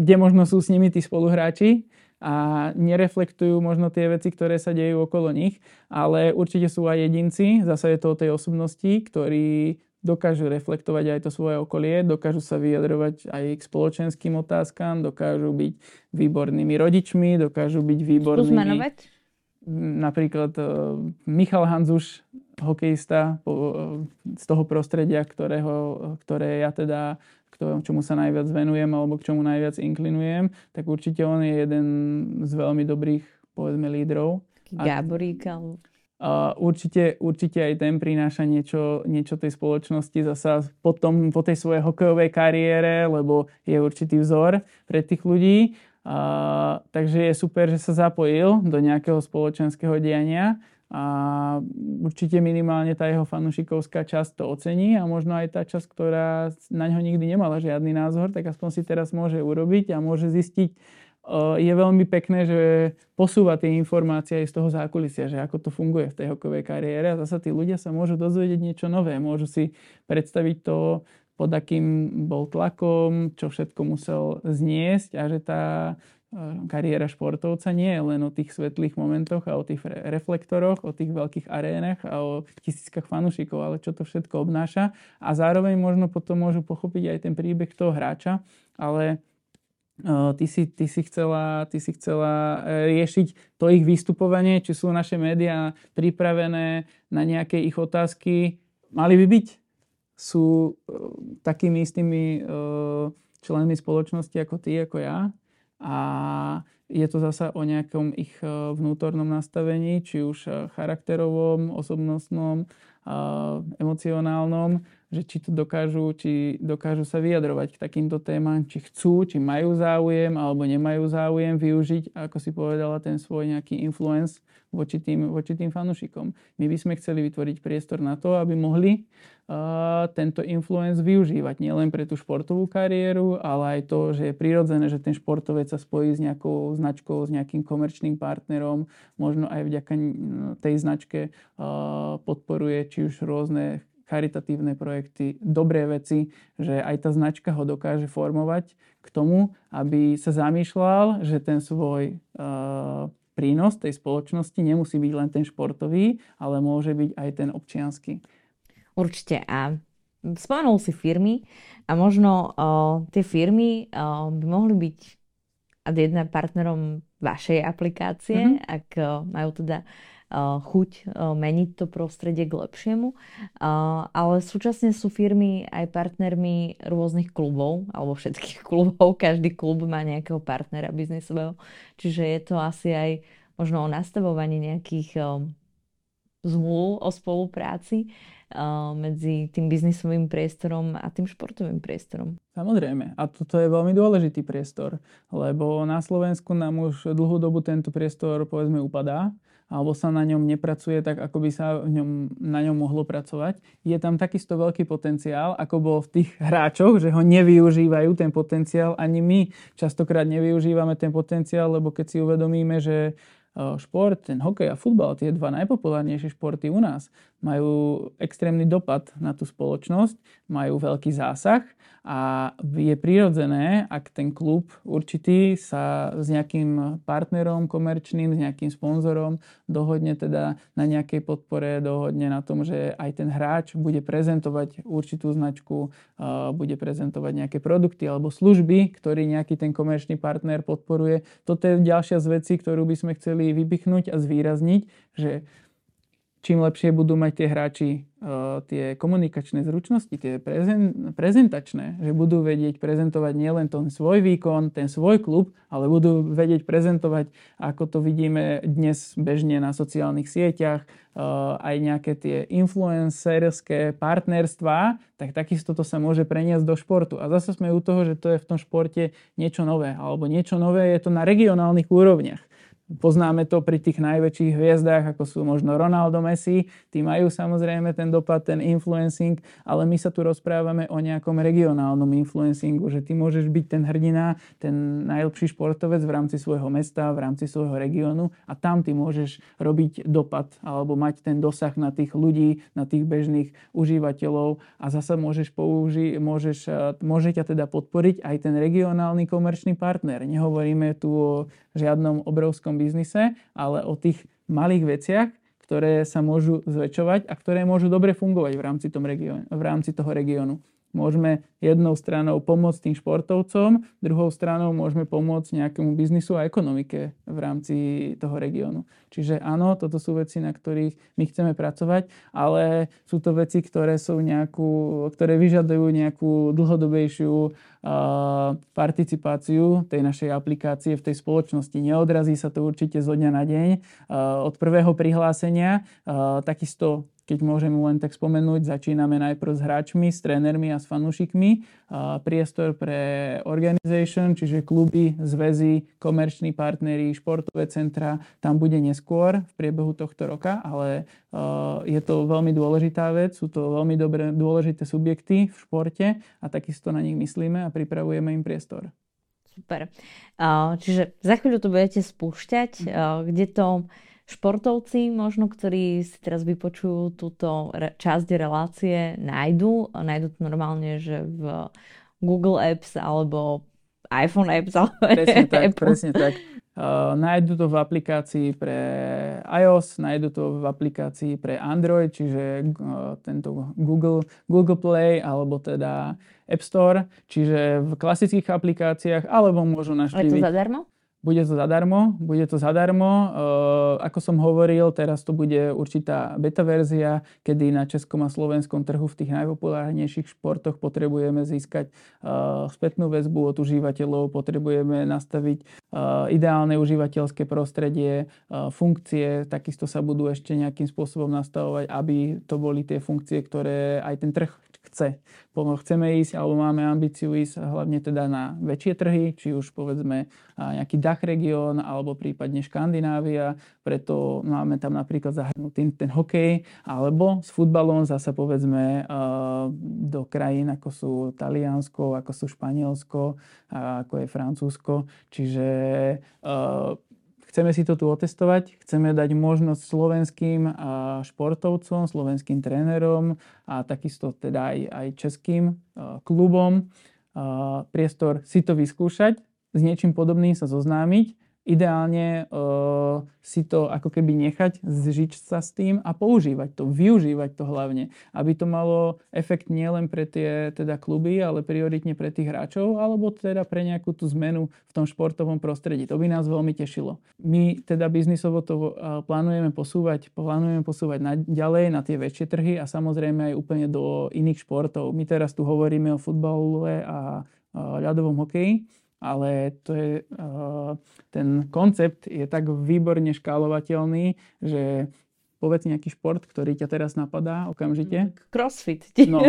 kde možno sú s nimi tí spoluhráči a nereflektujú možno tie veci, ktoré sa dejú okolo nich, ale určite sú aj jedinci, zase je to o tej osobnosti, ktorí dokážu reflektovať aj to svoje okolie, dokážu sa vyjadrovať aj k spoločenským otázkam, dokážu byť výbornými rodičmi, dokážu byť výbornými... Skús menovať? Napríklad Michal Hanzuš, hokejista z toho prostredia, ktorého, ktoré ja teda, k čomu sa najviac venujem alebo k čomu najviac inklinujem, tak určite on je jeden z veľmi dobrých, povedzme, lídrov. Gáborík alebo... Uh, určite, určite aj ten prináša niečo, niečo tej spoločnosti zasa potom, po tej svojej hokejovej kariére, lebo je určitý vzor pre tých ľudí. Uh, takže je super, že sa zapojil do nejakého spoločenského diania a určite minimálne tá jeho fanušikovská časť to ocení a možno aj tá časť, ktorá na ňo nikdy nemala žiadny názor, tak aspoň si teraz môže urobiť a môže zistiť. Je veľmi pekné, že posúva tie informácie aj z toho zákulisia, že ako to funguje v tej hokejovej kariére a zasa tí ľudia sa môžu dozvedieť niečo nové, môžu si predstaviť to, pod akým bol tlakom, čo všetko musel zniesť a že tá kariéra športovca nie je len o tých svetlých momentoch a o tých reflektoroch, o tých veľkých arénach a o tisíckach fanúšikov, ale čo to všetko obnáša a zároveň možno potom môžu pochopiť aj ten príbeh toho hráča, ale Uh, ty, si, ty, si chcela, ty si chcela riešiť to ich vystupovanie, či sú naše médiá pripravené na nejaké ich otázky. Mali by byť. Sú uh, takými istými uh, členmi spoločnosti ako ty, ako ja. A je to zasa o nejakom ich uh, vnútornom nastavení, či už charakterovom, osobnostnom, uh, emocionálnom, že či to dokážu, či dokážu sa vyjadrovať k takýmto témam, či chcú, či majú záujem alebo nemajú záujem využiť, ako si povedala, ten svoj nejaký influence voči tým, voči tým fanúšikom. My by sme chceli vytvoriť priestor na to, aby mohli uh, tento influence využívať nielen pre tú športovú kariéru, ale aj to, že je prirodzené, že ten športovec sa spojí s nejakou značkou, s nejakým komerčným partnerom, možno aj vďaka tej značke uh, podporuje či už rôzne charitatívne projekty, dobré veci, že aj tá značka ho dokáže formovať k tomu, aby sa zamýšľal, že ten svoj uh, prínos tej spoločnosti nemusí byť len ten športový, ale môže byť aj ten občiansky. Určite. A spomenul si firmy a možno uh, tie firmy uh, by mohli byť ad jedna partnerom vašej aplikácie, mm-hmm. ak uh, majú teda chuť meniť to prostredie k lepšiemu, ale súčasne sú firmy aj partnermi rôznych klubov, alebo všetkých klubov, každý klub má nejakého partnera biznisového, čiže je to asi aj možno o nastavovaní nejakých zmluv o spolupráci medzi tým biznisovým priestorom a tým športovým priestorom. Samozrejme. A toto je veľmi dôležitý priestor, lebo na Slovensku nám už dlhú dobu tento priestor, povedzme, upadá, alebo sa na ňom nepracuje tak, ako by sa v ňom, na ňom mohlo pracovať. Je tam takisto veľký potenciál, ako bol v tých hráčoch, že ho nevyužívajú ten potenciál. Ani my častokrát nevyužívame ten potenciál, lebo keď si uvedomíme, že šport, ten hokej a futbal, tie dva najpopulárnejšie športy u nás, majú extrémny dopad na tú spoločnosť, majú veľký zásah a je prirodzené, ak ten klub určitý sa s nejakým partnerom komerčným, s nejakým sponzorom dohodne teda na nejakej podpore, dohodne na tom, že aj ten hráč bude prezentovať určitú značku, bude prezentovať nejaké produkty alebo služby, ktorý nejaký ten komerčný partner podporuje. Toto je ďalšia z vecí, ktorú by sme chceli vypichnúť a zvýrazniť, že čím lepšie budú mať tie hráči uh, tie komunikačné zručnosti, tie prezen- prezentačné, že budú vedieť prezentovať nielen ten svoj výkon, ten svoj klub, ale budú vedieť prezentovať, ako to vidíme dnes bežne na sociálnych sieťach, uh, aj nejaké tie influencerské partnerstvá, tak takisto to sa môže preniesť do športu. A zase sme u toho, že to je v tom športe niečo nové, alebo niečo nové je to na regionálnych úrovniach. Poznáme to pri tých najväčších hviezdách, ako sú možno Ronaldo, Messi. Tí majú samozrejme ten dopad, ten influencing, ale my sa tu rozprávame o nejakom regionálnom influencingu, že ty môžeš byť ten hrdina, ten najlepší športovec v rámci svojho mesta, v rámci svojho regiónu a tam ty môžeš robiť dopad alebo mať ten dosah na tých ľudí, na tých bežných užívateľov a zasa môžeš použiť, môžeš, môže ťa teda podporiť aj ten regionálny komerčný partner. Nehovoríme tu o žiadnom obrovskom biznise, ale o tých malých veciach, ktoré sa môžu zväčšovať a ktoré môžu dobre fungovať v rámci, tom regióne, v rámci toho regiónu. Môžeme jednou stranou pomôcť tým športovcom, druhou stranou môžeme pomôcť nejakému biznisu a ekonomike v rámci toho regiónu. Čiže áno, toto sú veci, na ktorých my chceme pracovať, ale sú to veci, ktoré, sú nejakú, ktoré vyžadujú nejakú dlhodobejšiu uh, participáciu tej našej aplikácie v tej spoločnosti. Neodrazí sa to určite zo dňa na deň. Uh, od prvého prihlásenia uh, takisto keď môžem len tak spomenúť, začíname najprv s hráčmi, s trénermi a s fanúšikmi. Priestor pre organization, čiže kluby, zväzy, komerční partneri, športové centra, tam bude neskôr v priebehu tohto roka, ale je to veľmi dôležitá vec, sú to veľmi dobré, dôležité subjekty v športe a takisto na nich myslíme a pripravujeme im priestor. Super. Čiže za chvíľu to budete spúšťať, kde to... Športovci možno, ktorí si teraz vypočujú túto re- časť relácie, nájdu. Nájdu to normálne, že v Google Apps alebo iPhone Apps. Alebo presne tak, Apple. presne tak. Uh, nájdu to v aplikácii pre iOS, nájdu to v aplikácii pre Android, čiže uh, tento Google, Google Play alebo teda App Store, čiže v klasických aplikáciách, alebo môžu naštíviť... Ale to zadarmo? Bude to zadarmo, bude to zadarmo. E, ako som hovoril, teraz to bude určitá beta verzia, kedy na českom a slovenskom trhu v tých najpopulárnejších športoch potrebujeme získať e, spätnú väzbu od užívateľov, potrebujeme nastaviť e, ideálne užívateľské prostredie, e, funkcie, takisto sa budú ešte nejakým spôsobom nastavovať, aby to boli tie funkcie, ktoré aj ten trh chce. Chceme ísť alebo máme ambíciu ísť hlavne teda na väčšie trhy, či už povedzme nejaký dé á cé región alebo prípadne Škandinávia, preto máme tam napríklad zahrnutý ten hokej, alebo s futbalom zasa povedzme do krajín ako sú Taliansko, ako sú Španielsko, ako je Francúzsko, čiže chceme si to tu otestovať, chceme dať možnosť slovenským športovcom, slovenským trénerom a takisto teda aj, aj českým klubom priestor si to vyskúšať, s niečím podobným sa zoznámiť, ideálne si to ako keby nechať, zžiť sa s tým a používať to, využívať to hlavne, aby to malo efekt nielen pre tie teda kluby, ale prioritne pre tých hráčov, alebo teda pre nejakú tú zmenu v tom športovom prostredí. To by nás veľmi tešilo. My teda biznisovo to plánujeme posúvať, plánujeme posúvať na, ďalej na tie väčšie trhy a samozrejme aj úplne do iných športov. My teraz tu hovoríme o futbale a ľadovom hokeji, ale to je, ten koncept je tak výborne škálovateľný, že povedz nejaký šport, ktorý ťa teraz napadá okamžite. Crossfit. No,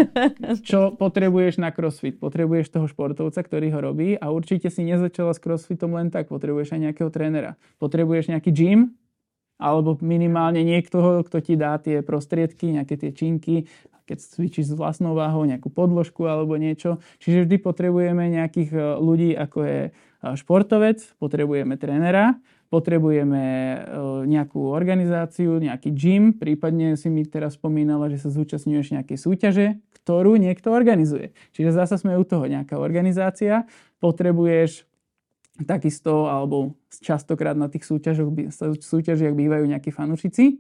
čo potrebuješ na crossfit? Potrebuješ toho športovca, ktorý ho robí a určite si nezačala s crossfitom len tak. Potrebuješ aj nejakého trénera. Potrebuješ nejaký gym alebo minimálne niekto, kto ti dá tie prostriedky, nejaké tie činky, keď cvičíš s vlastnou váhou, nejakú podložku alebo niečo. Čiže vždy potrebujeme nejakých ľudí, ako je športovec, potrebujeme trénera, potrebujeme nejakú organizáciu, nejaký gym, prípadne si mi teraz spomínala, že sa zúčastňuješ nejakej súťaže, ktorú niekto organizuje. Čiže zasa sme u toho nejaká organizácia, potrebuješ takisto, alebo častokrát na tých súťažoch, súťažiach bývajú nejakí fanúšici.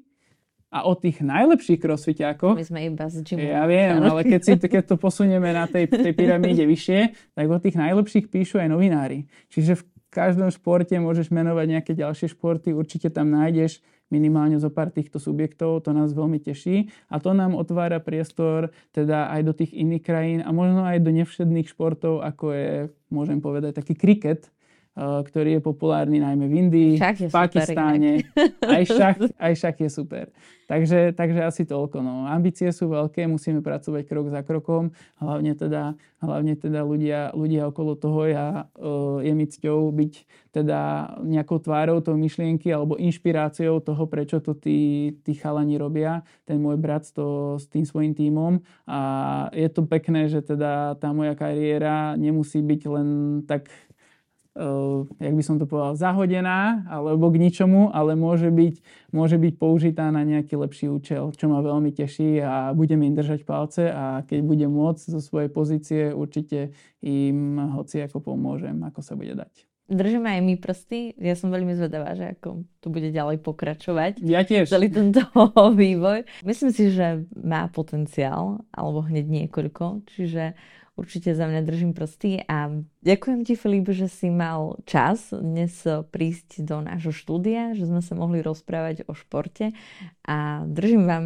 A od tých najlepších crossfitiákov... My sme iba z gymu. Ja viem, ale keď, si, keď to posunieme na tej, tej pyramíde vyššie, tak od tých najlepších píšu aj novinári. Čiže v každom športe môžeš menovať nejaké ďalšie športy, určite tam nájdeš minimálne zo pár týchto subjektov, to nás veľmi teší a to nám otvára priestor teda aj do tých iných krajín a možno aj do nevšedných športov, ako je, môžem povedať, taký kriket, ktorý je populárny najmä v Indii, v Pakistáne. Aj šach, aj šach je super. Takže, takže asi toľko. No. Ambície sú veľké, musíme pracovať krok za krokom. Hlavne teda, hlavne teda ľudia, ľudia okolo toho. Ja, je mi cťou byť teda nejakou tvárou toho myšlienky alebo inšpiráciou toho, prečo to tí, tí chalani robia. Ten môj brat to, s tým svojím tímom. A je to pekné, že teda tá moja kariéra nemusí byť len tak... Uh, jak by som to povedal, zahodená alebo k ničomu, ale môže byť, môže byť použitá na nejaký lepší účel, čo ma veľmi teší a budem im držať palce a keď budem môcť zo svojej pozície, určite im hoci ako pomôžem, ako sa bude dať. Držíme aj my prsty. Ja som veľmi zvedavá, že ako to bude ďalej pokračovať. Ja tiež. Celý tento vývoj. Myslím si, že má potenciál, alebo hneď niekoľko, čiže určite za mňa držím prsty a ďakujem ti, Filip, že si mal čas dnes prísť do nášho štúdia, že sme sa mohli rozprávať o športe a držím vám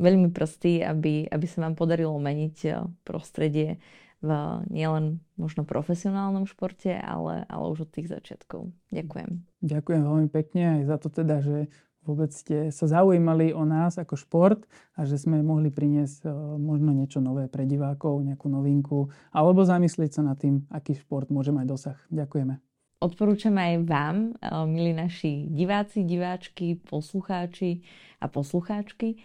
veľmi prsty, aby, aby sa vám podarilo meniť prostredie v nielen možno profesionálnom športe, ale, ale už od tých začiatkov. Ďakujem. Ďakujem veľmi pekne aj za to teda, že vôbec ste sa zaujímali o nás ako šport a že sme mohli priniesť možno niečo nové pre divákov, nejakú novinku, alebo zamyslieť sa nad tým, aký šport môže mať dosah. Ďakujeme. Odporúčam aj vám, milí naši diváci, diváčky, poslucháči a poslucháčky,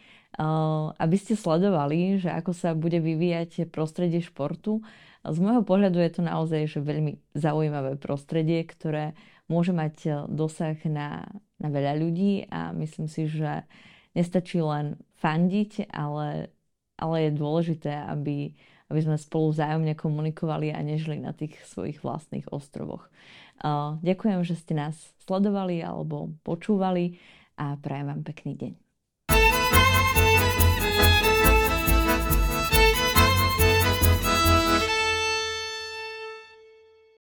aby ste sledovali, že ako sa bude vyvíjať prostredie športu. Z môjho pohľadu je to naozaj že veľmi zaujímavé prostredie, ktoré môže mať dosah na na veľa ľudí a myslím si, že nestačí len fandiť, ale, ale je dôležité, aby, aby sme spolu vzájomne komunikovali a nežili na tých svojich vlastných ostrovoch. Uh, ďakujem, že ste nás sledovali alebo počúvali a prajem vám pekný deň.